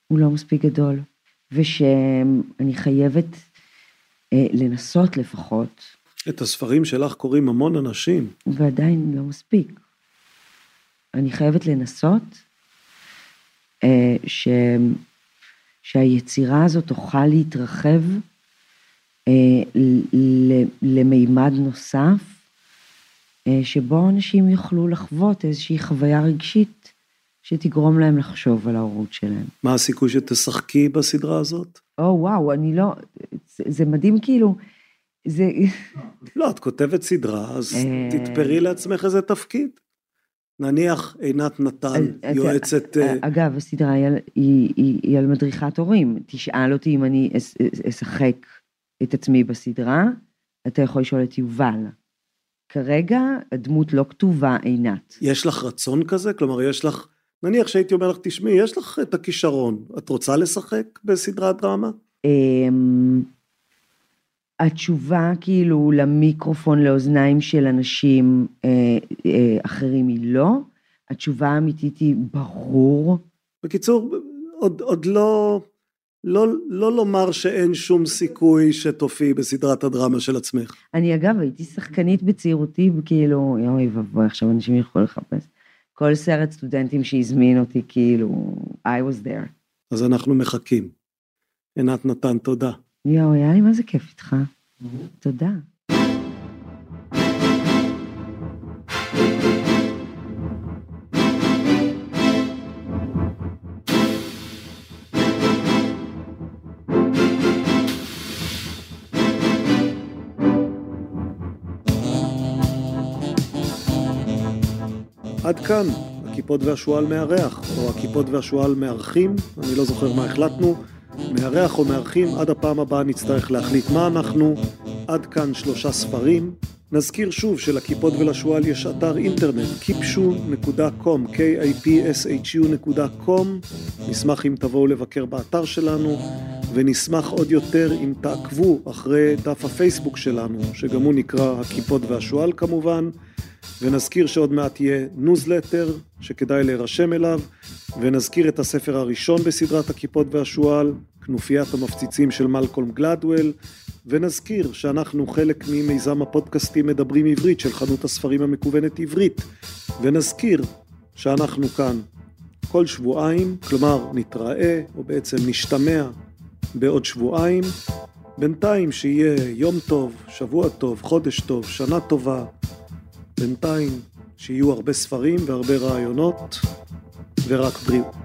הוא לא מספיק גדול, ושאני חייבת אה, לנסות לפחות. את הספרים שלך קוראים המון אנשים. ועדיין לא מספיק. אני חייבת לנסות אה, ש... שהיצירה הזאת תוכל להתרחב אה, ל... למימד נוסף, שבו אנשים יוכלו לחוות איזושהי חוויה רגשית שתגרום להם לחשוב על ההורות שלהם. מה הסיכוי שתשחקי בסדרה הזאת? או וואו, אני לא... זה מדהים כאילו, זה... לא, את כותבת סדרה, אז תתפרי לעצמך איזה תפקיד. נניח עינת נתן, יועצת... אגב, הסדרה היא על מדריכת הורים. תשאל אותי אם אני אשחק את עצמי בסדרה, אתה יכול לשאול את יובל. כרגע הדמות לא כתובה עינת. יש לך רצון כזה? כלומר, יש לך, נניח שהייתי אומר לך, תשמעי, יש לך את הכישרון, את רוצה לשחק בסדרת דרמה? התשובה כאילו למיקרופון, לאוזניים של אנשים אחרים היא לא, התשובה האמיתית היא ברור. בקיצור, עוד לא, לא, לא לומר שאין שום סיכוי שתופיעי בסדרת הדרמה של עצמך. אני אגב, הייתי שחקנית בצעירותי, כאילו, יואי ובואי, עכשיו אנשים יכולים לחפש. כל סרט סטודנטים שהזמין אותי, כאילו, I was there. אז אנחנו מחכים. עינת נתן, תודה. יואי, היה לי מה זה כיף איתך. תודה. עד כאן, הכיפות והשואל מארח, או הכיפות והשואל מארחים, אני לא זוכר מה החלטנו, מארח או מארחים, עד הפעם הבאה נצטרך להחליט מה אנחנו, עד כאן שלושה ספרים, נזכיר שוב שלכיפות ולשואל יש אתר אינטרנט, כיפשו נקודה קום, קיי איי פי אס אייץ' יו נקודה קום, נשמח אם תבואו לבקר באתר שלנו, ונשמח עוד יותר אם תעקבו אחרי דף הפייסבוק שלנו, שגם הוא נקרא הכיפות והשואל כמובן, ונזכיר שעוד מעט יהיה ניוזלטר שכדאי להירשם אליו, ונזכיר את הספר הראשון בסדרת הכיפות והשואל, כנופיית המפציצים של מלקום גלדוויל, ונזכיר שאנחנו חלק ממיזם הפודקאסטים מדברים עברית של חנות הספרים המקוונת עברית, ונזכיר שאנחנו כאן כל שבועיים, כלומר נתראה או בעצם נשתמע בעוד שבועיים, בינתיים שיהיה יום טוב, שבוע טוב, חודש טוב, שנה טובה, בינתיים שיהיו הרבה ספרים והרבה רעיונות ורק בריאות.